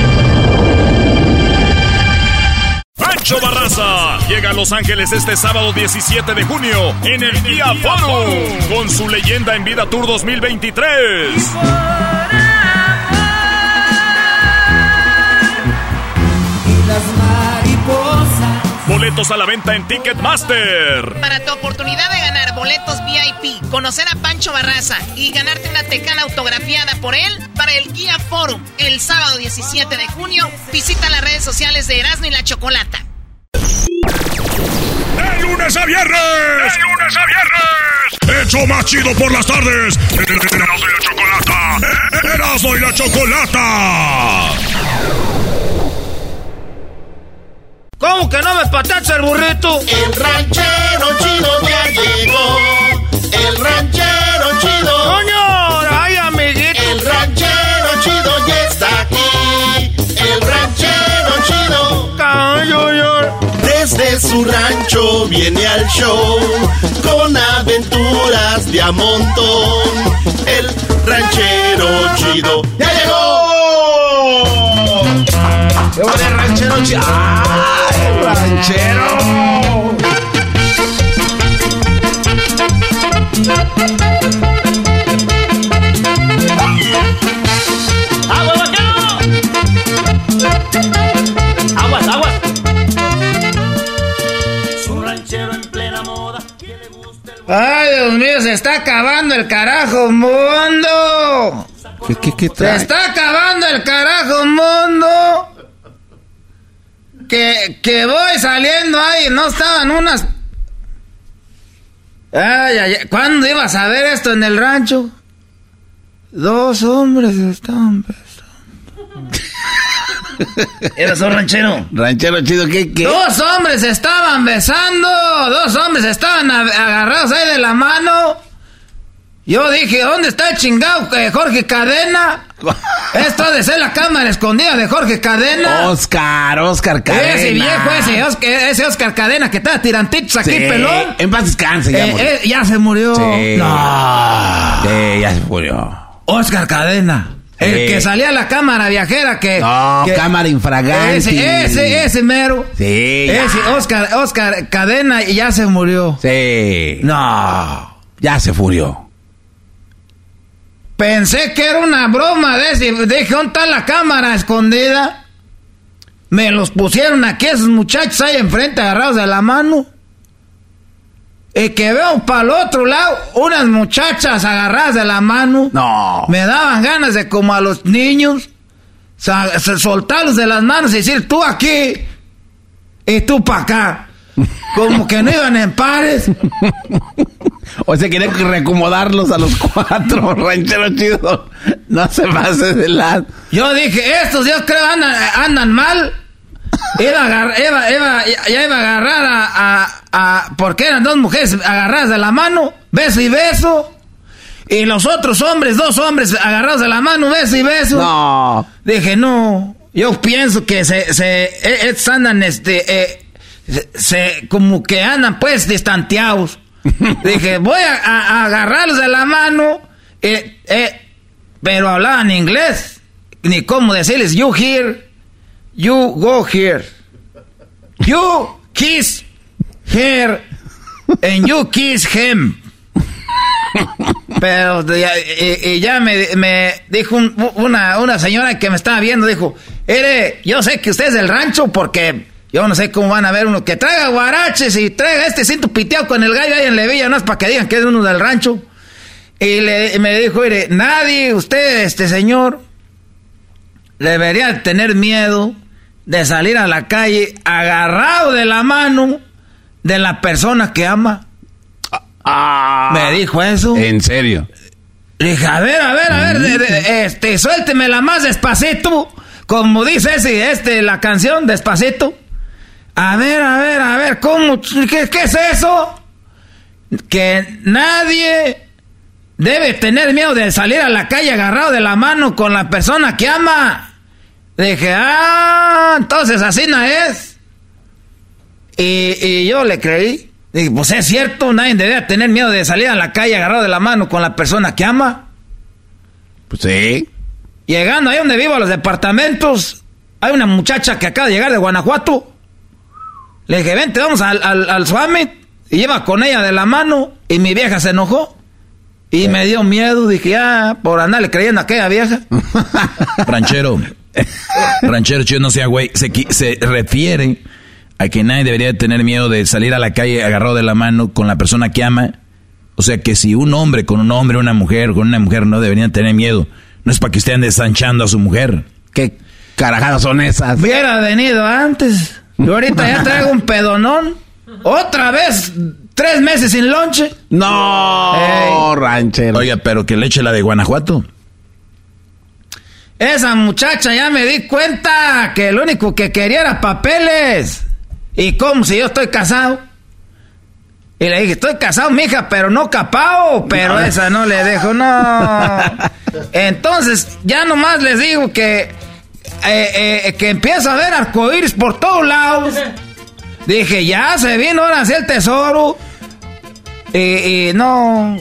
Pancho Barraza llega a Los Ángeles este sábado 17 de junio en el Kia Forum con su Leyenda en Vida Tour 2023. Boletos a la venta en Ticketmaster. Para tu oportunidad de ganar boletos VIP, conocer a Pancho Barraza y ganarte una tecana autografiada por él para el Kia Forum el sábado 17 de junio, visita las redes sociales de Erazno y la Chocolata. ¡De lunes a viernes! ¡De lunes a viernes! ¡Hecho más chido por las tardes! ¡Erazno y la Chocolata! ¡Erazno y la Chocolata! ¿Cómo que no me patacha el burrito? El ranchero chido ya llegó. El ranchero chido. ¡Coño! ¡Ay, amiguito! El ranchero chido ya está aquí. El ranchero chido. ¡Coño! Desde su rancho viene al show con aventuras de a montón. El ranchero chido ya llegó. ¡Qué bueno, el ranchero chido! ¡Ah! Ranchero. ¡Agua, vaquero! ¡Aguas, aguas! Es un ranchero en plena moda que le gusta el... ¡Ay, Dios mío! ¡Se está acabando el carajo mundo! ¿Qué trae? ¡Se está acabando el carajo mundo! Que voy saliendo ahí, no estaban unas... Ay, ay, ay. ¿Cuándo ibas a ver esto en el rancho? Dos hombres estaban besando. ¿Eras un ranchero? Ranchero chido, ¿qué? Dos hombres estaban besando, dos hombres estaban agarrados ahí de la mano. Yo dije, ¿dónde está el chingado Jorge Cadena? Esto ha de ser la cámara escondida de Jorge Cadena. Óscar Cadena. Ese viejo, ese Óscar Cadena que está tirantitos aquí, sí, pelón. En paz descanse, ya murió. Ya se murió. Sí. No. Sí, ya se murió. Óscar Cadena. Sí. El que salía a la cámara viajera que... No, que, cámara infragante. Ese mero. Sí. Ya. Ese Óscar Cadena y ya se murió. Sí. No. Ya se murió. Pensé que era una broma, dije, ¿dónde está la cámara escondida? Me los pusieron aquí, esos muchachos ahí enfrente agarrados de la mano. Y que veo para el otro lado unas muchachas agarradas de la mano. No. Me daban ganas de, como a los niños, soltarlos de las manos y decir, tú aquí y tú para acá. Como que no iban en pares. O sea, quería reacomodarlos a los cuatro, rancheros chidos. No se pase de lado. Yo dije, estos yo creo andan mal. Ya iba a agarrar a porque eran dos mujeres agarradas de la mano, beso y beso. Y los otros hombres, dos hombres agarrados de la mano, beso y beso. No. Dije, no, yo pienso que estos andan, como que andan pues distanteados. Dije, voy a agarrarlos de la mano, pero hablaban inglés, ni cómo decirles, you here, you go here. You kiss her and you kiss him. Pero ya me dijo una señora que me estaba viendo, dijo, yo sé que usted es del rancho porque yo no sé cómo van a ver uno que traiga guaraches y traiga este cinto piteado con el gallo ahí en Levilla, no es para que digan que es uno del rancho. Y me dijo, nadie, usted, señor, debería tener miedo de salir a la calle agarrado de la mano de la persona que ama. Ah, me dijo eso. ¿En serio? Le dije, a ver, suéltemela más despacito, como dice la canción, despacito. A ver, ¿cómo? ¿Qué es eso? Que nadie debe tener miedo de salir a la calle agarrado de la mano con la persona que ama. Le dije, entonces así no es. Y yo le creí. Dije, pues es cierto, nadie debería tener miedo de salir a la calle agarrado de la mano con la persona que ama. Pues sí. Llegando ahí donde vivo a los departamentos, hay una muchacha que acaba de llegar de Guanajuato. Le dije, vente, vamos al Summit. Y lleva con ella de la mano. Y mi vieja se enojó. Y me dio miedo. Dije, por andarle creyendo a aquella vieja. Ranchero, chido, no sea güey. Se refiere a que nadie debería tener miedo de salir a la calle agarrado de la mano con la persona que ama. O sea, que si un hombre con un hombre, una mujer, no deberían tener miedo. No es para que usted ande sanchando a su mujer. ¿Qué carajadas son esas? Hubiera venido antes. Yo ahorita ya traigo un pedonón. Otra vez, 3 meses sin lonche. No, ranchero. Oiga, pero que le eche la de Guanajuato. Esa muchacha, ya me di cuenta que lo único que quería era papeles. ¿Y cómo si yo estoy casado? Y le dije, estoy casado, mija, pero no capao. Pero no. Esa no le dejo, no. Entonces, ya nomás les digo que empiezo a ver arcoíris por todos lados. Dije, ya se vino ahora hacia el tesoro. Y no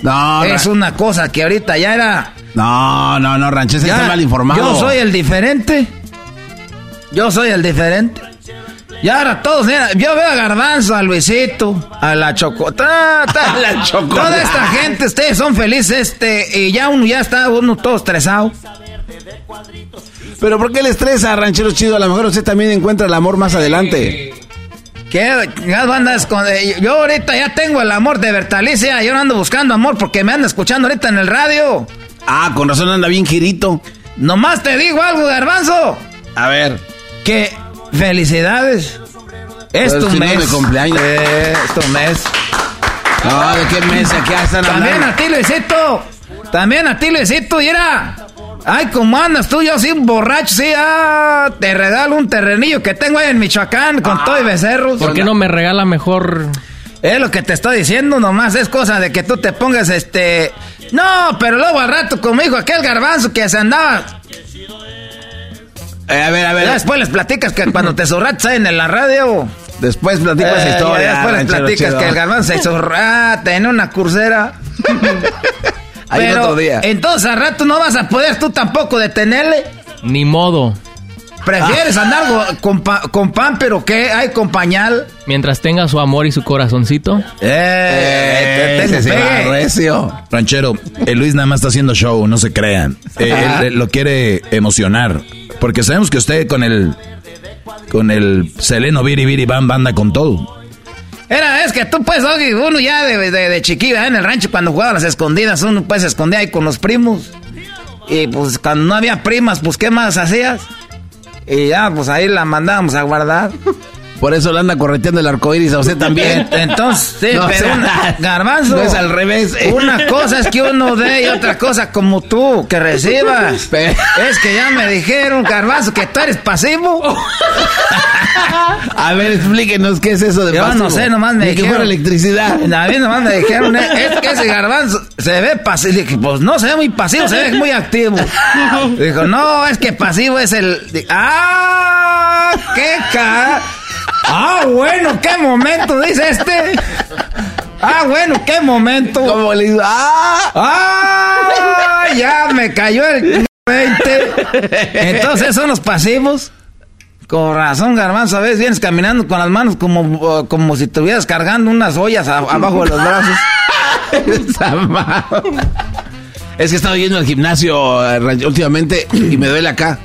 es una cosa que ahorita ya era. No, ranchero, está mal informado. Yo soy el diferente. Y ahora todos, mira, yo veo a Garbanzo, a Luisito, a la Chocolata, toda esta gente, ustedes son felices, y ya está uno todo estresado. Pero ¿por qué le estresa, ranchero chido? A lo mejor usted también encuentra el amor más adelante. ¿Qué? Yo ahorita ya tengo el amor de Bertalicia, yo no ando buscando amor porque me anda escuchando ahorita en el radio. Ah, con razón anda bien girito. Nomás te digo algo, Garbanzo. A ver. Que felicidades. Es tu mes. De cumpleaños. Es tu mes. No, ¿de qué mes? ¿Qué hacen? También a ti, Luisito. Mira. Ay, ¿cómo andas tú? Yo sí, borracho, sí. Te regalo un terrenillo que tengo ahí en Michoacán con todo y becerros. ¿Por qué no me regala mejor? Es lo que te estoy diciendo, nomás es cosa de que tú te pongas No, pero luego al rato conmigo, aquel Garbanzo que se andaba. A ver. Ya después les platicas que cuando te zurraste en la radio. Después platicas esa historia. Que el Garbanzo se zurrate en una cursera. Ahí pero, otro día. Entonces al rato no vas a poder tú tampoco detenerle. Ni modo. ¿Prefieres andar con pan, pero qué? ¿Hay con pañal? Mientras tenga su amor y su corazoncito. Ranchero, Luis nada más está haciendo show, no se crean. Él lo quiere emocionar. Porque sabemos que usted con el seleno biribiri banda con todo. Es que tú pues, Oggy, uno ya de chiquita en el rancho cuando jugaba a las escondidas, uno pues se escondía ahí con los primos. Y pues cuando no había primas, pues ¿qué más hacías? Y ya, pues ahí la mandábamos a guardar. Por eso le anda correteando el arcoíris a usted también. Entonces, sí, no, pero Garbanzo. No es al revés. Una cosa es que uno dé y otra cosa como tú, que recibas. Es que ya me dijeron, Garbanzo, que tú eres pasivo. A ver, explíquenos qué es eso de pasivo. Yo no sé, nomás me dijeron. Que fuera electricidad. A mí nomás me dijeron, es que ese Garbanzo se ve pasivo. Dije, pues no se ve muy pasivo, se ve muy activo. Dijo, no, es que pasivo es el... ¡Ah! ¡Qué cara! Bueno, qué momento, dice bueno, qué momento. Como le digo, ya me cayó el 20. Entonces son los pasivos. Con razón, Garbanzo, a veces vienes caminando con las manos como si estuvieras cargando unas ollas abajo de los brazos. Es que he estado yendo al gimnasio últimamente y me duele acá.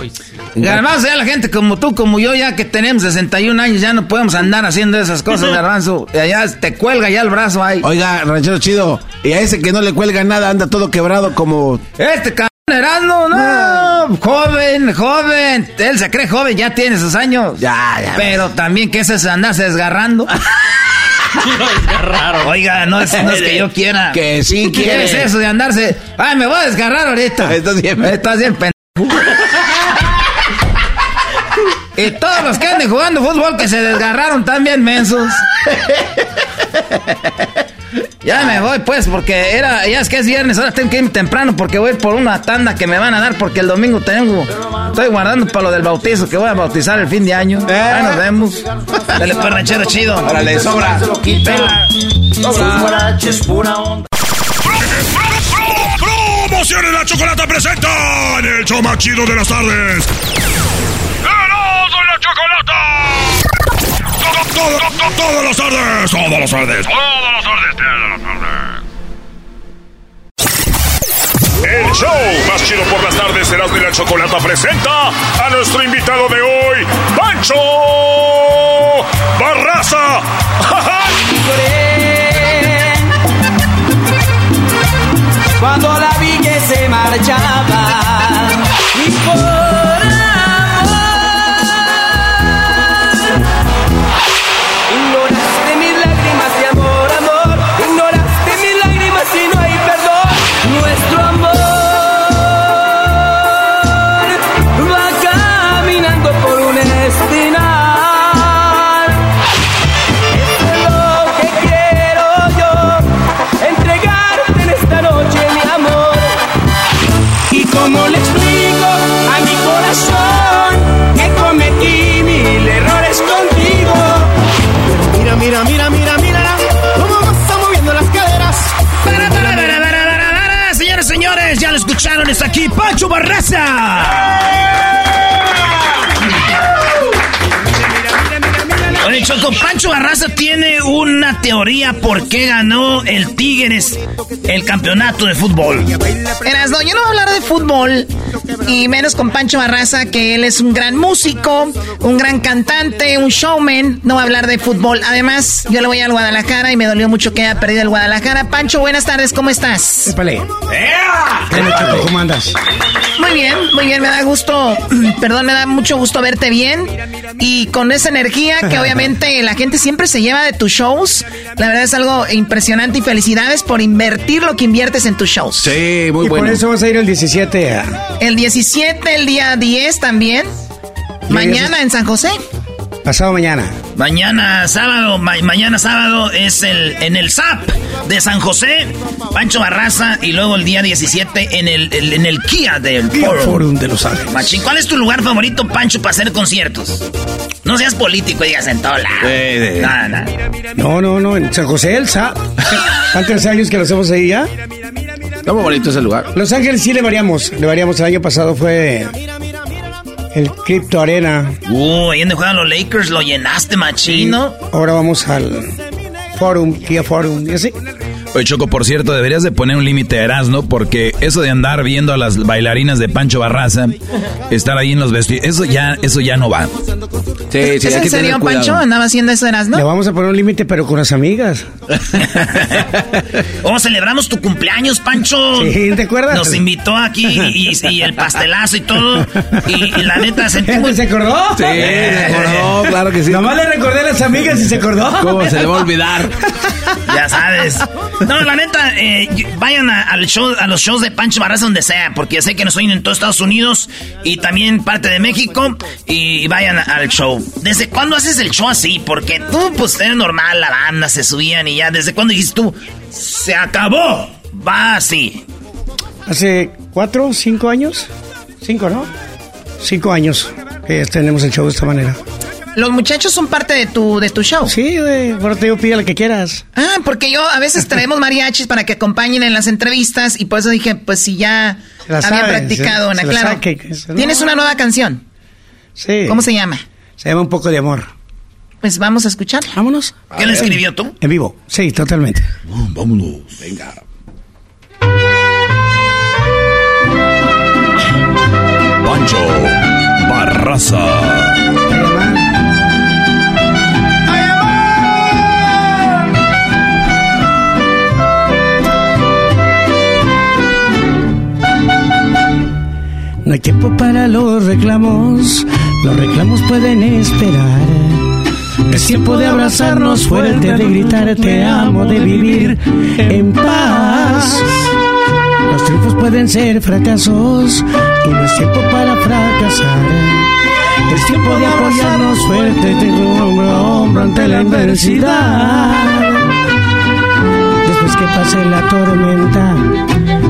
Ay, sí. Garbanzo, ya la gente como tú, como yo, ya que tenemos 61 años, ya no podemos andar haciendo esas cosas, Garbanzo. Allá te cuelga ya el brazo ahí. Oiga, ranchero chido, y a ese que no le cuelga nada anda todo quebrado como... Este cabrón Erazno, no, joven, él se cree joven, ya tiene sus años. Ya. Pero también, ¿qué es eso? Andarse desgarrando. Desgarraron. Oiga, no es que yo quiera. Que sí quiere. ¿Qué es eso de andarse? Ay, me voy a desgarrar ahorita. Estás bien pendejo. Y todos los que anden jugando fútbol que se desgarraron también mensos. Ya me voy pues, porque ya es que es viernes, ahora tengo que irme temprano porque voy por una tanda que me van a dar porque el domingo estoy guardando para lo del bautizo, que voy a bautizar el fin de año. Ahí nos vemos. Dale pues, ranchero chido. Órale, sobra. Promoción en la Chocolata presenta en el show más chido de las tardes. ¡Erazno y la Chocolata! Todas las tardes. El show más chido por las tardes, Erazno y la Chocolata presenta a nuestro invitado de hoy, Pancho Barraza. Cuando la vi que se marchaba y por escucharon, está aquí Pancho Barraza. Mira. Oye, Choco, Pancho Barraza tiene una teoría por qué ganó el Tigres el campeonato de fútbol. Erazno, yo no voy a hablar de fútbol y menos con Pancho Barraza, que él es un gran músico, un gran cantante, un showman. No voy a hablar de fútbol. Además, yo le voy al Guadalajara y me dolió mucho que haya perdido el Guadalajara. Pancho, buenas tardes, ¿cómo estás? ¡Épale! ¿Cómo andas? Muy bien, me da gusto, me da mucho gusto verte bien y con esa energía que obviamente la gente siempre se lleva de tus shows. La verdad es algo impresionante y felicidades por invertir lo que inviertes en tus shows. Sí, muy bueno. Y por eso vas a ir el 17. El 17, el día 10 también. Mañana en San José. Pasado mañana. Mañana sábado es en el SAP de San José, Pancho Barraza, y luego el día 17 en el Kia del Forum de Los Ángeles. Machín, ¿cuál es tu lugar favorito, Pancho, para hacer conciertos? No seas político y digas en todo lado. No, en San José, el SAP. ¿Cuántos años que lo hacemos ahí ya? Está muy bonito ese lugar. Los Ángeles sí le variamos. El año pasado fue... el Crypto Arena. Ahí donde juegan los Lakers, lo llenaste, machino. Y ahora vamos al Forum, Kia Forum, y así. Oye, Choco, por cierto, deberías de poner un límite a Erazno, porque eso de andar viendo a las bailarinas de Pancho Barraza, estar ahí en los vestidos, eso ya no va. Sí, ¿Es en serio, Pancho? ¿Andaba haciendo eso Erazno? Le vamos a poner un límite, pero con las amigas. Celebramos tu cumpleaños, Pancho. Sí, ¿te acuerdas? Nos invitó aquí y el pastelazo y todo. Y la neta sentimos... ¿Se acordó? Sí, se acordó, claro que sí. Nomás le recordé a las amigas y se acordó. ¿Cómo se le va a olvidar? Ya sabes. No, la neta, vayan a los shows de Pancho Barraza donde sea, porque ya sé que nos oyen en todos Estados Unidos y también parte de México, y vayan al show. ¿Desde cuándo haces el show así? Porque tú, pues, era normal, la banda, se subían y ya. ¿Desde cuándo dijiste tú, se acabó? Va así. Hace 4 o 5 años. 5, ¿no? 5 años que tenemos el show de esta manera. ¿Los muchachos son parte de tu show? Sí, güey. Por te digo, pide lo que quieras. Ah, porque yo a veces traemos mariachis para que acompañen en las entrevistas y por eso dije, pues si ya había practicado una, claro. ¿Tienes una nueva canción? Sí. ¿Cómo se llama? Se llama Un Poco de Amor. Pues vamos a escucharla. Vámonos. ¿Qué le escribió tú? En vivo. Sí, totalmente. Vámonos. Venga. Pancho Barraza. No hay tiempo para los reclamos pueden esperar. Es tiempo de abrazarnos fuerte, de gritar te amo, de vivir en paz. Los triunfos pueden ser fracasos y no es tiempo para fracasar. Es tiempo de apoyarnos fuerte, de hombro a hombro ante la adversidad. Después que pase la tormenta,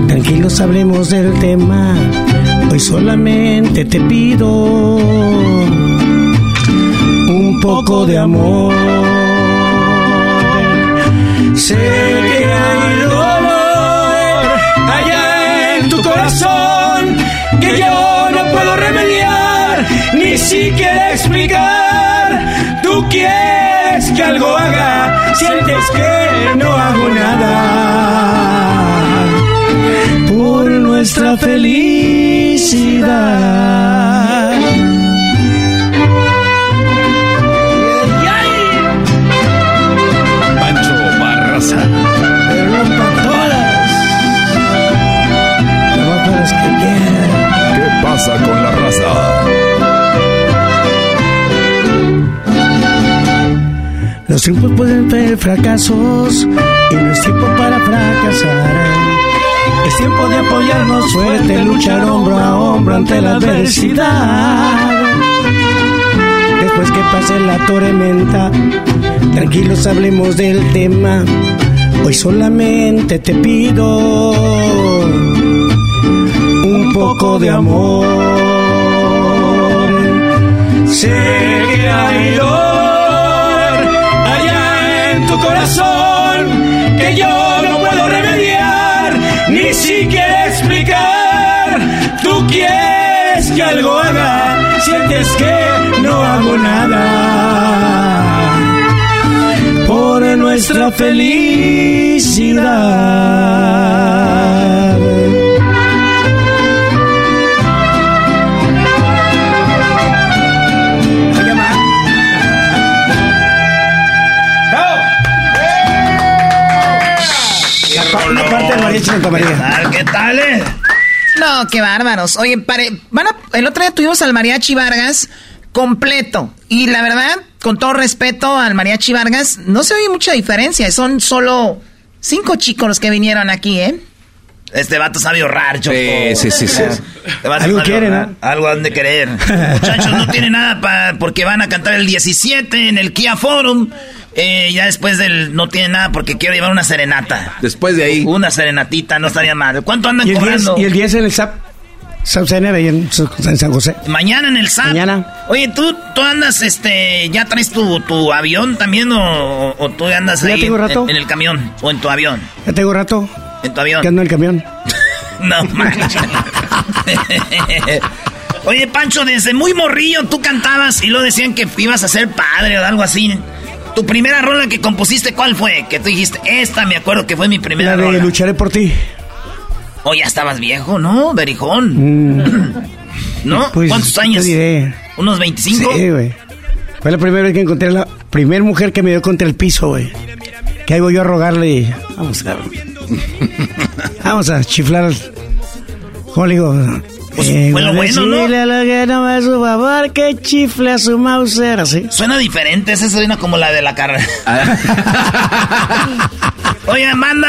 tranquilos hablemos del tema. Hoy solamente te pido un poco de amor. Sé que hay dolor allá en tu corazón que yo no puedo remediar, ni siquiera explicar. Tú quieres que algo haga, sientes que no hago nada por nuestra felicidad. Pancho Barraza. Te rompan todas. Te rompan las que quieran. ¿Qué pasa con la raza? Los tiempos pueden tener fracasos y no es tiempo para fracasar. Es tiempo de apoyarnos fuerte, luchar hombro a hombro ante la adversidad. Después que pase la tormenta, tranquilos hablemos del tema. Hoy solamente te pido un poco de amor. Sé que hay dolor allá en tu corazón que yo no puedo remediar, ni siquiera explicar. Tú quieres que algo haga, sientes que no hago nada por nuestra felicidad. ¿Qué tal, eh? No, qué bárbaros. Oye, el otro día tuvimos al Mariachi Vargas completo. Y la verdad, con todo respeto al Mariachi Vargas, no se oye mucha diferencia. Son solo 5 chicos los que vinieron aquí, ¿eh? Este vato sabe ahorrar, Choco. Sí. Este algo quiere, ¿no? Algo han de querer. Muchachos, no tiene nada porque van a cantar el 17 en el Kia Forum. Ya después no tiene nada porque quiero llevar una serenata. Después de ahí. Una serenatita, no estaría mal. ¿Cuánto andan cobrando? Y el 10 en el SAP. Ahí en San José. Mañana en el SAP. Mañana. Oye, ¿tú andas, ya traes tu avión también o tú andas ahí en el camión o en tu avión? Ya tengo rato. ¿En tu avión? ¿Qué ando en el camión? No, manches. Oye, Pancho, desde muy morrillo tú cantabas y luego decían que ibas a ser padre o algo así. ¿Tu primera rola que compusiste cuál fue? Que tú dijiste, esta me acuerdo que fue mi primera rola. La de Lucharé por ti. Oh, ya estabas viejo, ¿no? Berijón. ¿No? Pues, ¿cuántos años? ¿Unos 25? Sí, güey. Fue la primera vez que encontré la primera mujer que me dio contra el piso, güey. Que ahí voy yo a rogarle y... Vamos a chiflar. ¿Cómo le digo? Pues, fue lo bueno, ¿no? Lo que no me suba, bar, que chifle a su Mauser, así. Suena diferente, esa suena como la de la carrera. Oye, manda,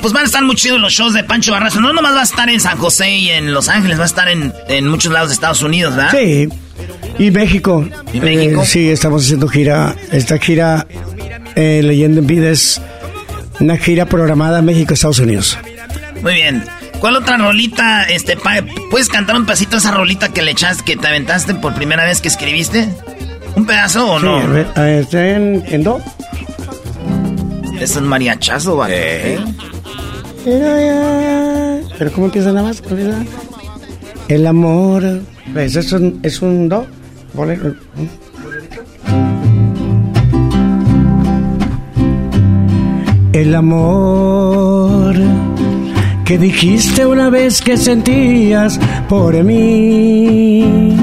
pues van a estar muy chidos los shows de Pancho Barraza. No nomás va a estar en San José y en Los Ángeles, va a estar en muchos lados de Estados Unidos, ¿verdad? Sí, y México. ¿Y México? Sí, estamos haciendo gira, esta gira, Leyenda en Vida, es una gira programada a México, Estados Unidos. Muy bien. ¿Cuál otra rolita, puedes cantar un pedacito de esa rolita que le echaste, que te aventaste por primera vez que escribiste? ¿Un pedazo o sí, no? ¿En do? Es un mariachazo, ¿vale? ¿Pero cómo empieza nada más? El amor, ¿ves? ¿Es un do? ¿Bolero? El amor que dijiste una vez que sentías por mí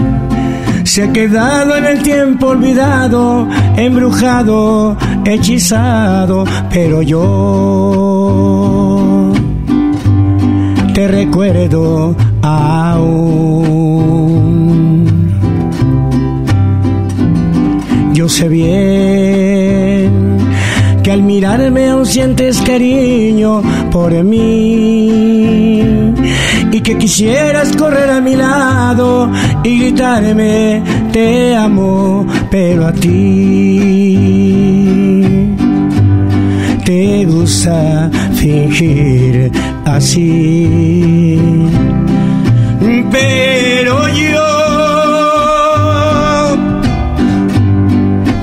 se ha quedado en el tiempo olvidado, embrujado, hechizado, pero yo te recuerdo aún. Yo sé bien que al mirarme aún sientes cariño por mí y que quisieras correr a mi lado y gritarme te amo, pero a ti te gusta fingir así. Pero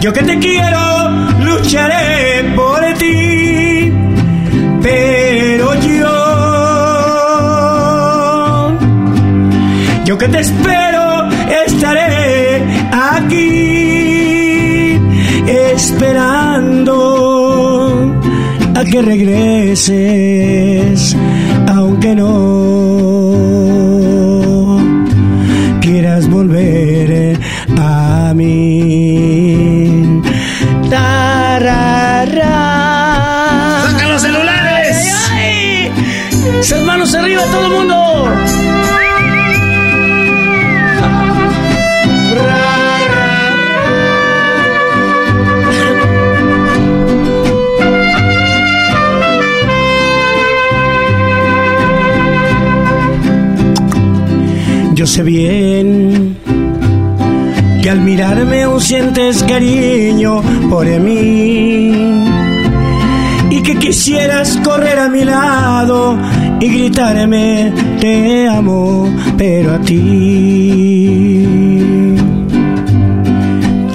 yo que te quiero, lucharé por ti, pero yo que te espero, estaré aquí, esperando a que regreses, aunque no quieras volver a mí. ¡Saca los celulares! ¡Ay, ay! ¡Esas manos arriba, todo el mundo! Yo sé bien que al mirarme aún sientes cariño por mí y que quisieras correr a mi lado y gritarme te amo, pero a ti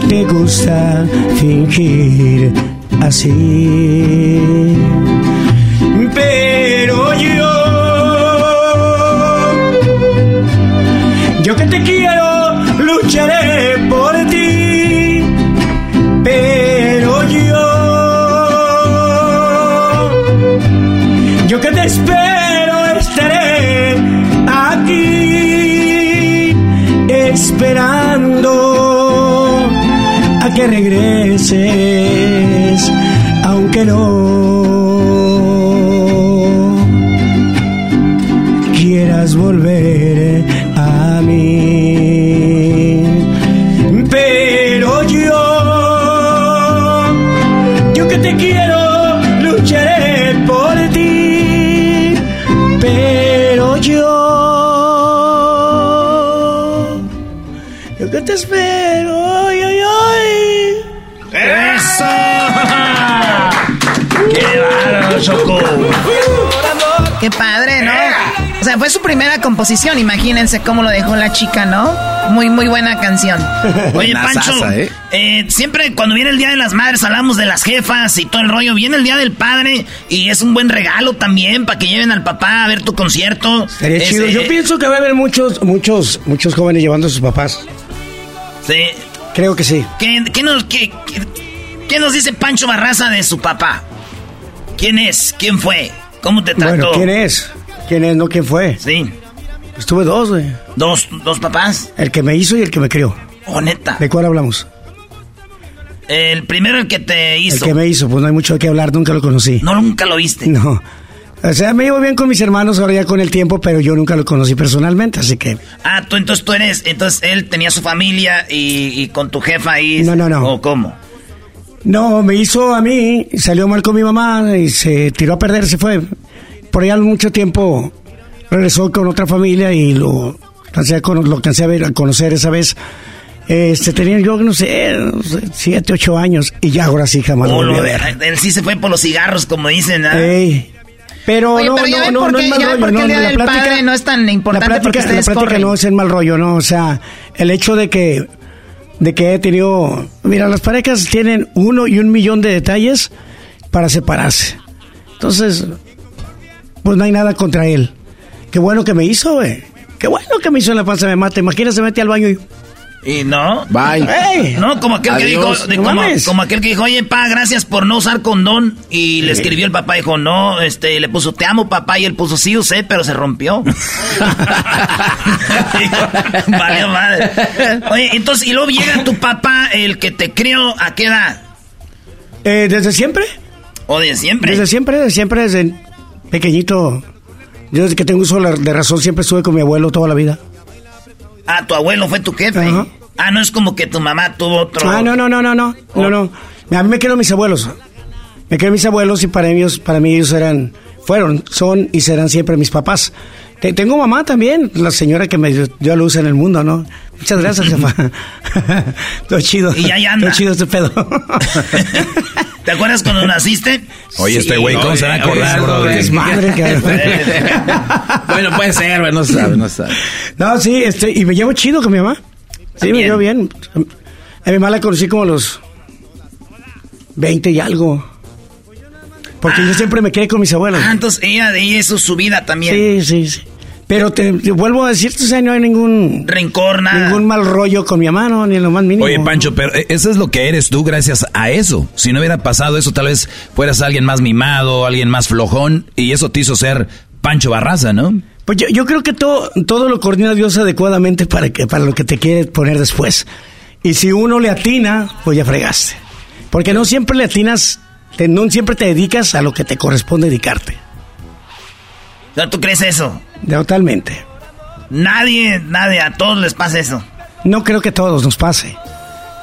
te gusta fingir así. Pero yo que te quiero, lucharé por ti, pero yo que te espero, estaré aquí, esperando a que regreses, aunque no quieras volver a mí. Pero yo que te quiero, lucharé por ti, pero yo que te espero, ay, ay, ay. ¡Eso! ¡Qué bárbaro, Choco! ¡Qué padre, ¿no? O sea, fue su primera composición, imagínense cómo lo dejó la chica, ¿no? Muy, muy buena canción. Oye, Pancho, sasa, siempre cuando viene el Día de las Madres hablamos de las jefas y todo el rollo. Viene el Día del Padre y es un buen regalo también para que lleven al papá a ver tu concierto. Sería chido. Yo pienso que va a haber muchos jóvenes llevando a sus papás. Sí. Creo que sí. ¿Qué nos dice Pancho Barraza de su papá? ¿Quién es? ¿Quién fue? ¿Cómo te trató? Bueno, ¿quién es? ¿Quién es? No, ¿quién fue? Sí. Pues tuve dos, güey. ¿Dos papás? El que me hizo y el que me crió. Oh, neta. ¿De cuál hablamos? El primero, el que te hizo. El que me hizo, pues no hay mucho de qué hablar, nunca lo conocí. No, nunca lo viste. No. O sea, me llevo bien con mis hermanos ahora ya con el tiempo, pero yo nunca lo conocí personalmente, así que... Ah, entonces él tenía su familia y con tu jefa ahí... No. ¿O cómo? No, me hizo a mí, salió mal con mi mamá y se tiró a perder, se fue. Por allá mucho tiempo... Regresó con otra familia y lo alcancé a conocer esa vez. Tenía yo, no sé, 7, 8 años y ya ahora sí jamás lo volví a ver. Él sí se fue por los cigarros, como dicen. Pero oye, no es mal rollo. No, la plática no es tan importante. La plática no es el mal rollo, no. O sea, el hecho de que he tenido... Mira, las parejas tienen 1 y 1 millón de detalles para separarse. Entonces, pues no hay nada contra él. Qué bueno que me hizo, güey. Qué bueno que me hizo en la panza, me mata. Imagínate, se mete al baño y Y no. Bye. Hey, no, como aquel, adiós, que dijo, como aquel que dijo, oye, pa, gracias por no usar condón. Y le escribió el papá, dijo, no, le puso, te amo, papá. Y él puso, sí, usé, pero se rompió. Valió madre. Oye, entonces, y luego llega tu papá, el que te crió, ¿a qué edad? ¿Desde siempre? ¿O de siempre? Desde siempre, desde pequeñito. Yo desde que tengo uso de razón siempre estuve con mi abuelo toda la vida. Ah, tu abuelo fue tu jefe. Uh-huh. Ah, no es como que tu mamá tuvo otro. Ah, no. Oh. No. A mí me quedaron mis abuelos. Me quedaron mis abuelos y para mí ellos son y serán siempre mis papás. Tengo mamá también, la señora que me dio a luz en el mundo, ¿no? Muchas gracias, papá. Todo chido. Y ahí anda. Todo chido este pedo. ¿Te acuerdas cuando naciste? Oye, sí, este güey, ¿cómo se va a acordar, bro? Es madre, cabrón. Bueno, puede ser, güey, no sabe. No, sí, y me llevo chido con mi mamá. Sí, ¿también? Me llevo bien. A mi mamá la conocí como los 20 y algo. Porque yo siempre me quedé con mis abuelos. Ah, entonces ella de eso es su vida también. Sí. Pero te vuelvo a decirte, o sea, no hay ningún rencor, nada. Ningún mal rollo con mi hermano, ni lo más mínimo. Oye, Pancho, pero eso es lo que eres tú gracias a eso. Si no hubiera pasado eso, tal vez fueras alguien más mimado, alguien más flojón, y eso te hizo ser Pancho Barraza, ¿no? Pues yo creo que todo lo coordina Dios adecuadamente para lo que te quiere poner después. Y si uno le atina, pues ya fregaste. Porque no siempre le atinas, no siempre te dedicas a lo que te corresponde dedicarte. ¿Tú crees eso? Totalmente. Nadie, a todos les pasa eso. No creo que a todos nos pase.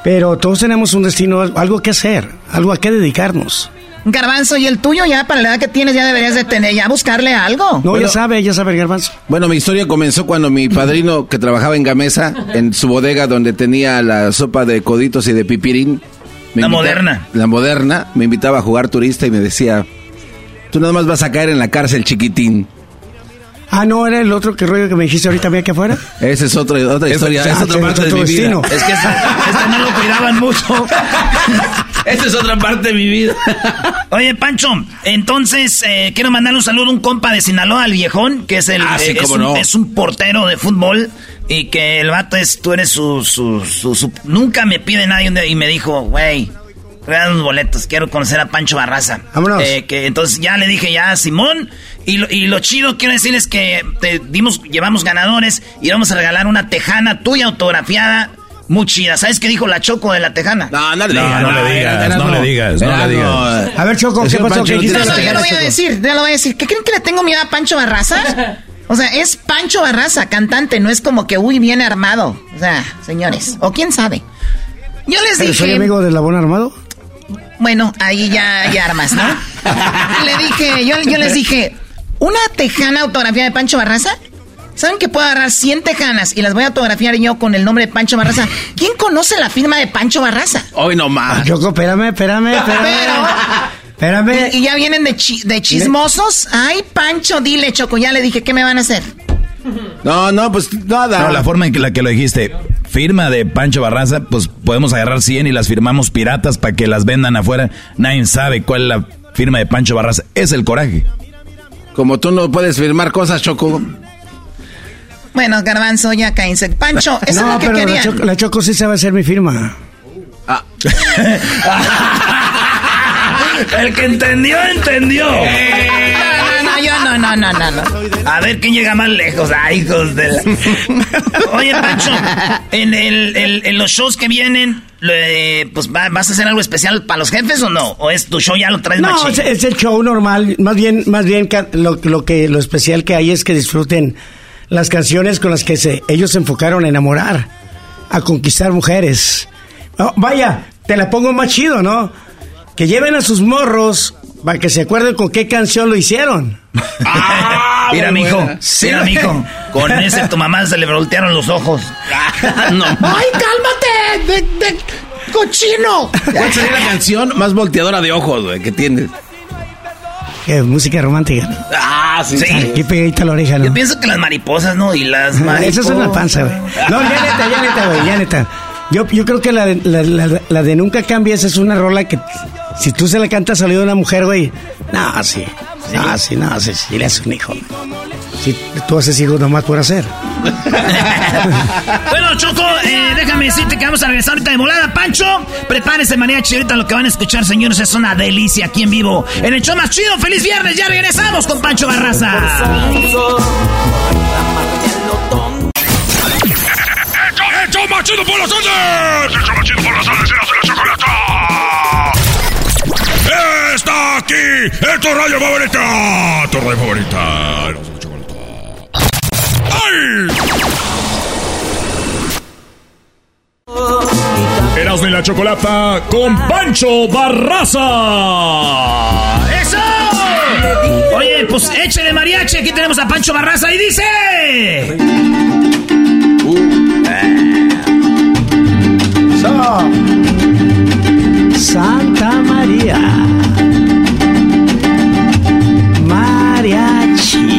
Pero todos tenemos un destino, algo que hacer, algo a qué dedicarnos. Garbanzo, ¿y el tuyo ya para la edad que tienes ya deberías de tener, ya buscarle algo? No, bueno, ya sabe Garbanzo. Bueno, mi historia comenzó cuando mi padrino, que trabajaba en Gamesa, en su bodega donde tenía la sopa de coditos y de pipirín. La moderna, me invitaba a jugar turista y me decía, tú nada más vas a caer en la cárcel, chiquitín. Ah, no, era el otro que rollo que me dijiste ahorita mía que afuera. Esa es otra historia, es otra parte de mi vida. Es que esta no lo cuidaban mucho. Esa es otra parte de mi vida. Oye, Pancho, entonces quiero mandar un saludo a un compa de Sinaloa, al viejón, que es es un portero de fútbol. Y que el vato tú eres su nunca me pide nadie y me dijo, güey, trae unos boletos, quiero conocer a Pancho Barraza. Vámonos. Que entonces ya le dije ya a Simón, y lo chido quiero decirles que llevamos ganadores y vamos a regalar una tejana tuya autografiada, muy chida. ¿Sabes qué dijo la Choco de la tejana? No le digas. A ver, Choco, ¿qué pasó? Ya lo voy a decir. ¿Qué creen que le tengo miedo a Pancho Barraza? O sea, es Pancho Barraza, cantante, no es como que, uy, bien armado. O sea, señores, o quién sabe. Yo les dije... ¿Soy amigo del Labón Armado? Bueno, ahí ya armas, ¿no? Le dije, yo les dije, una tejana autografiada de Pancho Barraza. ¿Saben que puedo agarrar 100 tejanas y las voy a autografiar yo con el nombre de Pancho Barraza? ¿Quién conoce la firma de Pancho Barraza? Hoy no más. Choco, espérame. Espérame. Y ya vienen de chismosos. Ay, Pancho, dile, Choco, ya le dije, ¿qué me van a hacer? No, pues nada. No, la forma en la que lo dijiste, firma de Pancho Barraza, pues podemos agarrar 100 y las firmamos piratas para que las vendan afuera. Nadie sabe cuál es la firma de Pancho Barraza. Es el coraje. Como tú no puedes firmar cosas, Choco. Bueno, Garbanzo, ya cállense. Pancho, eso es lo que querían. La Choco sí sabe hacer mi firma. Ah. El que entendió. No. A ver quién llega más lejos. Ay, hijos de la... Oye, Pancho, en los shows que vienen, pues ¿vas a hacer algo especial para los jefes o no? ¿O es tu show ya lo traes machín? No, es el show normal. Más bien lo especial que hay es que disfruten las canciones con las que ellos se enfocaron a enamorar, a conquistar mujeres. Oh, vaya, te la pongo más chido, ¿no? Que lleven a sus morros para que se acuerden con qué canción lo hicieron. Ah, mira, mijo. Sí. Mira, mijo. Con ese tu mamá se le voltearon los ojos. No. ¡Ay, cálmate! ¡De cochino! ¿Cuál sería la canción más volteadora de ojos, güey, que tienes? Música romántica. Ah, sí. Aquí pegadita la oreja, ¿no? Yo pienso que las mariposas, ¿no? Y las mariposas. Esas son la panza, güey. No, ya neta, güey. Yo creo que la de Nunca Cambies es una rola que Si tú se le cantas al oído a una mujer, güey, no, sí, no, sí, no, sí, sí, le haces un hijo. Si tú haces hijos nomás por hacer. Bueno, Choco, déjame decirte que vamos a regresar ahorita de volada. Pancho, prepárese, mariachi. Ahorita lo que van a escuchar, señores, es una delicia aquí en vivo. En el show más chido, feliz viernes. Ya regresamos con Pancho Barraza. ¡El show más chido por las ondas! ¡El show más chido por las ondas! ¡Y la chocolata! ¡Está aquí! ¡Es tu radio favorita! ¡Tu radio favorita! Erazno y la Chocolata con Pancho Barraza. ¡Eso! Oye, pues échale mariachi. Aquí tenemos a Pancho Barraza y dice... Santa María Mariachi.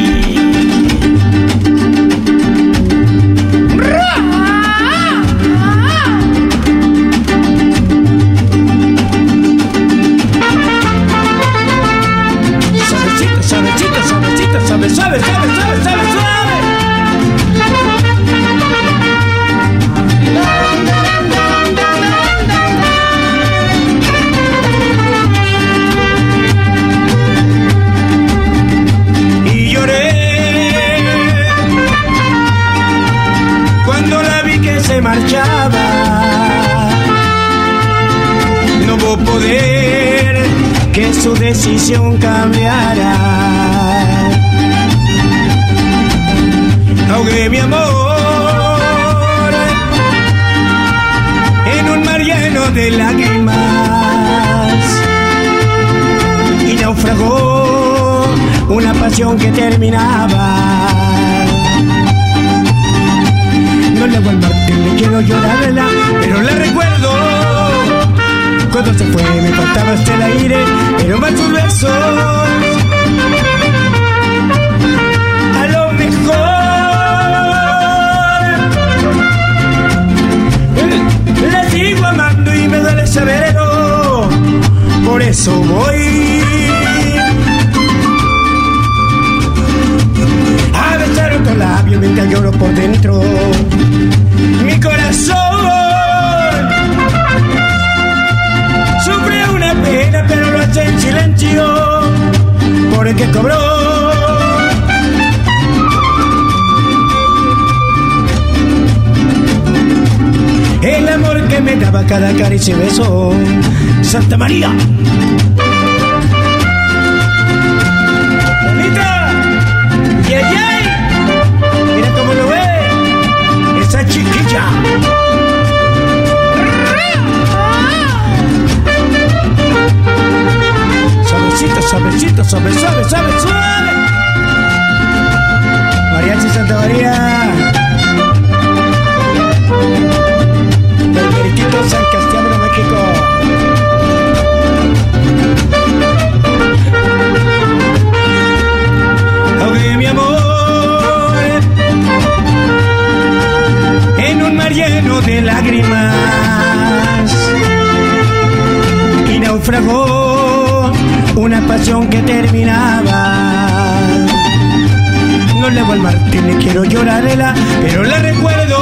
Suave, suave, suave, suave, suave. Y lloré cuando la vi que se marchaba. No hubo poder que su decisión cambiara. Ahogué mi amor en un mar lleno de lágrimas y naufragó una pasión que terminaba. No le hago al mar que le quiero llorarla, pero la recuerdo. Cuando se fue me faltaba hasta el aire, pero más sus besos. Le sigo amando y me duele saberlo, por eso voy a besar otro labio mientras lloro por dentro. Mi corazón sufre una pena, pero lo hace en silencio, porque cobró. El amor que me daba cada caricia y beso, Santa María. ¡Mamita! ¡Yey, yey! ¡Mira cómo lo ve! ¡Esa chiquilla! Suavecito, suavecito, suave, suave, suave, suave. Mariachi Santa María. San Castiano, México. Ahogué mi amor en un mar lleno de lágrimas y naufragó una pasión que terminaba. No le voy al mar que le quiero llorarla, pero la recuerdo.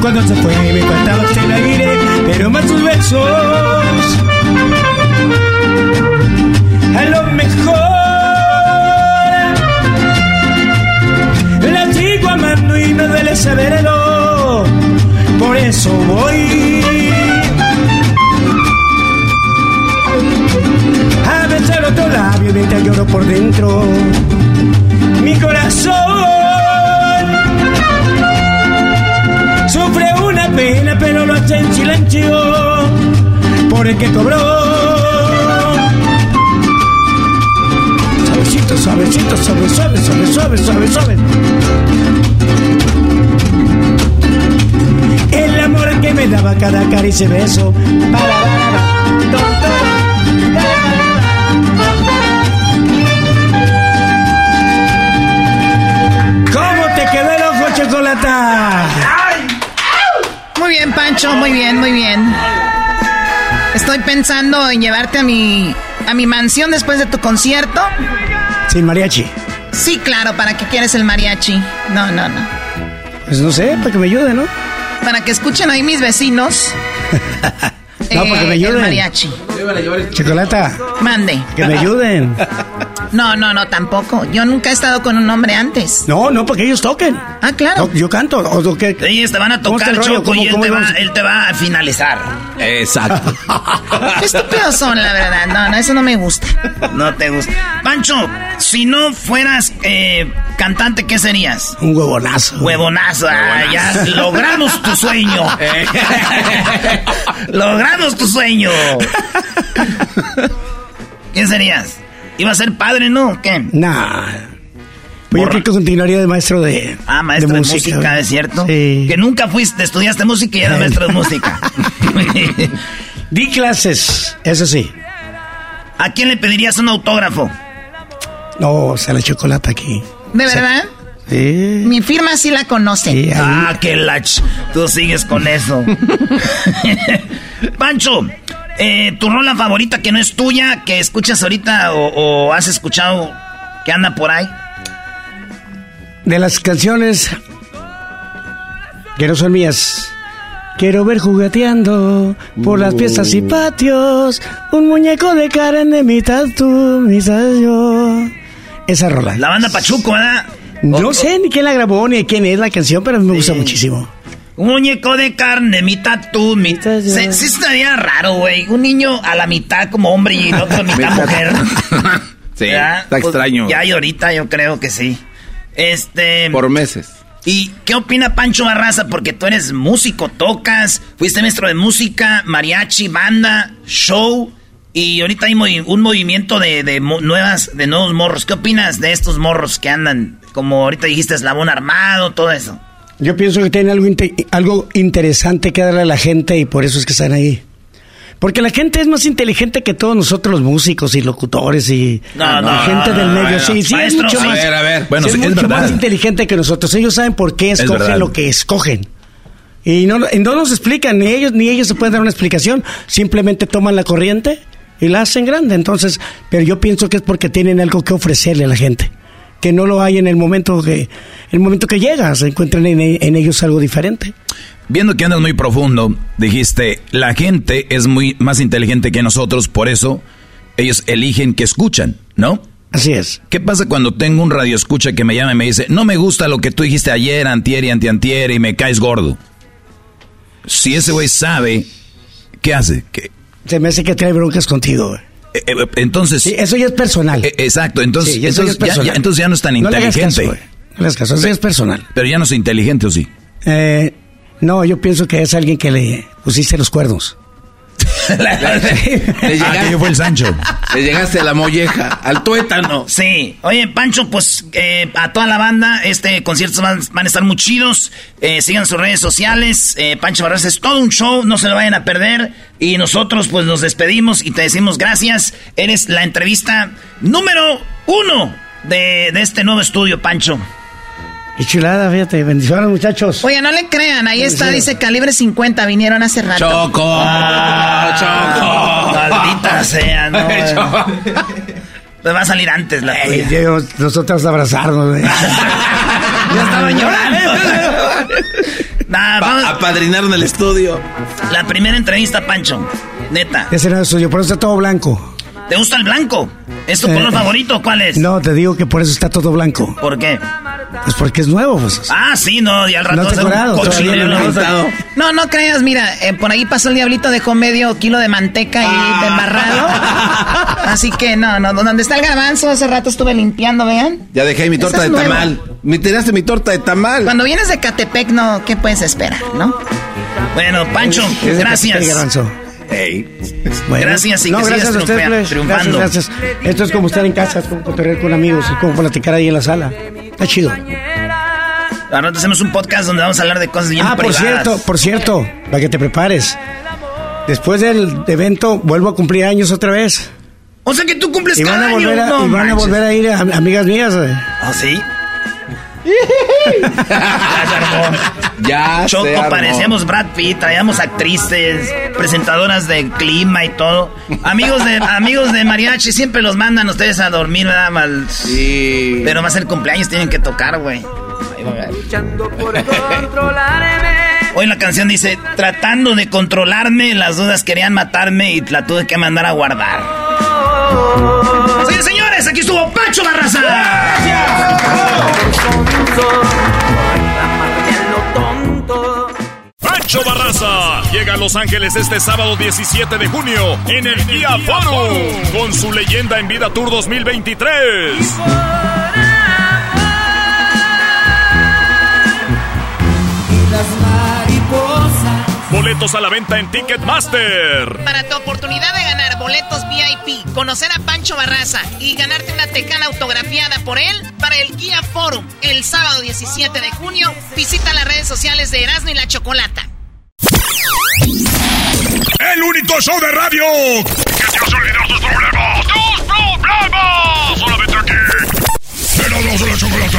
Cuando se fue me faltaba el aire, pero más sus besos. A lo mejor la sigo amando y me duele saberlo, por eso voy a besar otro labio mientras lloro por dentro. Mi corazón sufre una pena, pero lo hace en silencio, por el que cobró. Suavecito, suavecito, suave, suave, suave, suave, suave, suave. El amor que me daba cada caricia y beso. ¿Cómo te quedó el ojo, Chocolata? Muy bien, Pancho, muy bien, muy bien. Estoy pensando en llevarte a mi mansión después de tu concierto. ¿Sin mariachi? Sí, claro, ¿para qué quieres el mariachi? No. Pues no sé, para que me ayude, ¿no? Para que escuchen ahí mis vecinos. No, para que me ayuden. El mariachi. Chocolata. Mande. Que me ayuden. No, tampoco. Yo nunca he estado con un hombre antes. No, porque ellos toquen. Ah, claro. No, yo canto. ¿O qué? Ellos te van a tocar, Choco, y él te va a finalizar. Exacto. Qué estúpidos son, la verdad. No, eso no me gusta. No te gusta. Pancho, si no fueras cantante, ¿qué serías? Un huevonazo. Huevonazo. Ya logramos tu sueño. Logramos tu sueño. ¿Quién serías? ¿Iba a ser padre, no? ¿Qué? Nah. Pues yo creo que continuaría de maestro de... Ah, maestro de música, ¿es cierto? Sí. Que nunca fuiste, estudiaste música y eras maestro de música. Di clases, eso sí. ¿A quién le pedirías un autógrafo? No, la Chocolata aquí. ¿De verdad? Sí. Mi firma sí la conocen. Sí, que tú sigues con eso. Pancho, tu rola favorita que no es tuya, que escuchas ahorita o has escuchado que anda por ahí. De las canciones que no son mías, quiero ver jugueteando por las piezas y patios un muñeco de carne, mitad tú, mitad yo. Esa rola. La banda Pachuco, ¿verdad? No sé ni quién la grabó ni quién es la canción, pero me gusta muchísimo. Un muñeco de carne, mitad tú, mitad yo. Sí estaría raro, güey. Un niño a la mitad como hombre y el otro mitad mujer. Sí, ¿verdad? Está extraño. Ya y ahorita yo creo que sí. Por meses. ¿Y qué opina Pancho Barraza? Porque tú eres músico, tocas, fuiste maestro de música, mariachi, banda, show. Y ahorita hay un movimiento de nuevos morros. ¿Qué opinas de estos morros que andan, como ahorita dijiste, eslabón armado, todo eso? Yo pienso que tienen algo interesante que darle a la gente y por eso es que están ahí. Porque la gente es más inteligente que todos nosotros los músicos y locutores y gente del medio. Sí, maestro, es mucho más, más inteligente que nosotros. Ellos saben por qué escogen lo que escogen. Y no nos explican, ni ellos se pueden dar una explicación. Simplemente toman la corriente y la hacen grande. Entonces, pero yo pienso que es porque tienen algo que ofrecerle a la gente que no lo hay en el momento que llegas, se encuentran en ellos algo diferente. Viendo que andas muy profundo, dijiste, la gente es muy más inteligente que nosotros, por eso ellos eligen que escuchan, ¿no? Así es. ¿Qué pasa cuando tengo un radioescucha que me llama y me dice, no me gusta lo que tú dijiste ayer, antier y antiantier y me caes gordo? Si ese güey sabe, ¿qué hace? ¿Qué? Se me hace que trae broncas contigo, güey. Entonces sí, eso ya es personal. Exacto, entonces, sí, entonces, ya, personal. Entonces ya no es tan inteligente. No es caso, eso ya es personal. Pero ya no es inteligente, ¿o sí? No, yo pienso que es alguien que le pusiste los cuernos. Aquello fue el Sancho. Le llegaste a la molleja, al tuétano. Sí, oye Pancho, pues a toda la banda, conciertos van a estar muy chidos. Sigan sus redes sociales. Pancho Barraza es todo un show, no se lo vayan a perder. Y nosotros pues nos despedimos y te decimos gracias. Eres la entrevista número 1 de este nuevo estudio, Pancho. Qué chulada, fíjate, bendiciones muchachos. Oye, no le crean, ahí está, dice Calibre 50, vinieron hace rato. Choco, Choco, maldita sea, no. Pues va a salir antes la tuya. Nosotros abrazarnos. Ya estaban llorando. Apadrinaron el estudio. La primera entrevista, Pancho, neta. Ese era el estudio, por eso está todo blanco. ¿Te gusta el blanco? ¿Es tu color favorito o cuál es? No, te digo que por eso está todo blanco. ¿Por qué? Pues porque es nuevo. Pues. Ah, sí, no, y al rato es un cochilero. No creas, mira, por ahí pasó el diablito, dejó medio kilo de manteca ahí embarrado. Así que no, donde está el garbanzo, hace rato estuve limpiando, vean. Ya dejé mi torta de tamal. Me tiraste mi torta de tamal. Cuando vienes de Catepec, no, ¿qué puedes esperar, no? Bueno, Pancho, gracias. Bueno, gracias, gracias a ustedes, triunfando. Gracias. Esto es como estar en casa, es como cotorrear con amigos, es como platicar ahí en la sala. Está chido. Ahora hacemos un podcast donde vamos a hablar de cosas bien privadas. Por cierto, para que te prepares. Después del evento vuelvo a cumplir años otra vez. O sea que tú cumples cada año. Y van a volver a ir amigas mías. ¿Ah, sí? Ya Choco, se armó. Parecíamos Brad Pitt, traíamos actrices, presentadoras de clima y todo. Amigos de mariachi, siempre los mandan ustedes a dormir, ¿verdad? Mal. Sí. Pero más el cumpleaños tienen que tocar, güey. Hoy la canción dice: tratando de controlarme, las dudas querían matarme y la tuve que mandar a guardar. Sí, señores, aquí estuvo Pancho Barraza. Pancho Barraza llega a Los Ángeles este sábado 17 de junio en el Kia Forum con su Leyenda en Vida Tour 2023. Boletos a la venta en Ticketmaster. Para tu oportunidad de ganar boletos VIP, conocer a Pancho Barraza y ganarte una tecana autografiada por él para el Kia Forum el sábado 17 de junio, visita las redes sociales de Erazno y la Chocolata. El único show de radio que te hace olvidar tus problemas. ¡Tus problemas! Solamente aquí. Erazno y la Chocolata.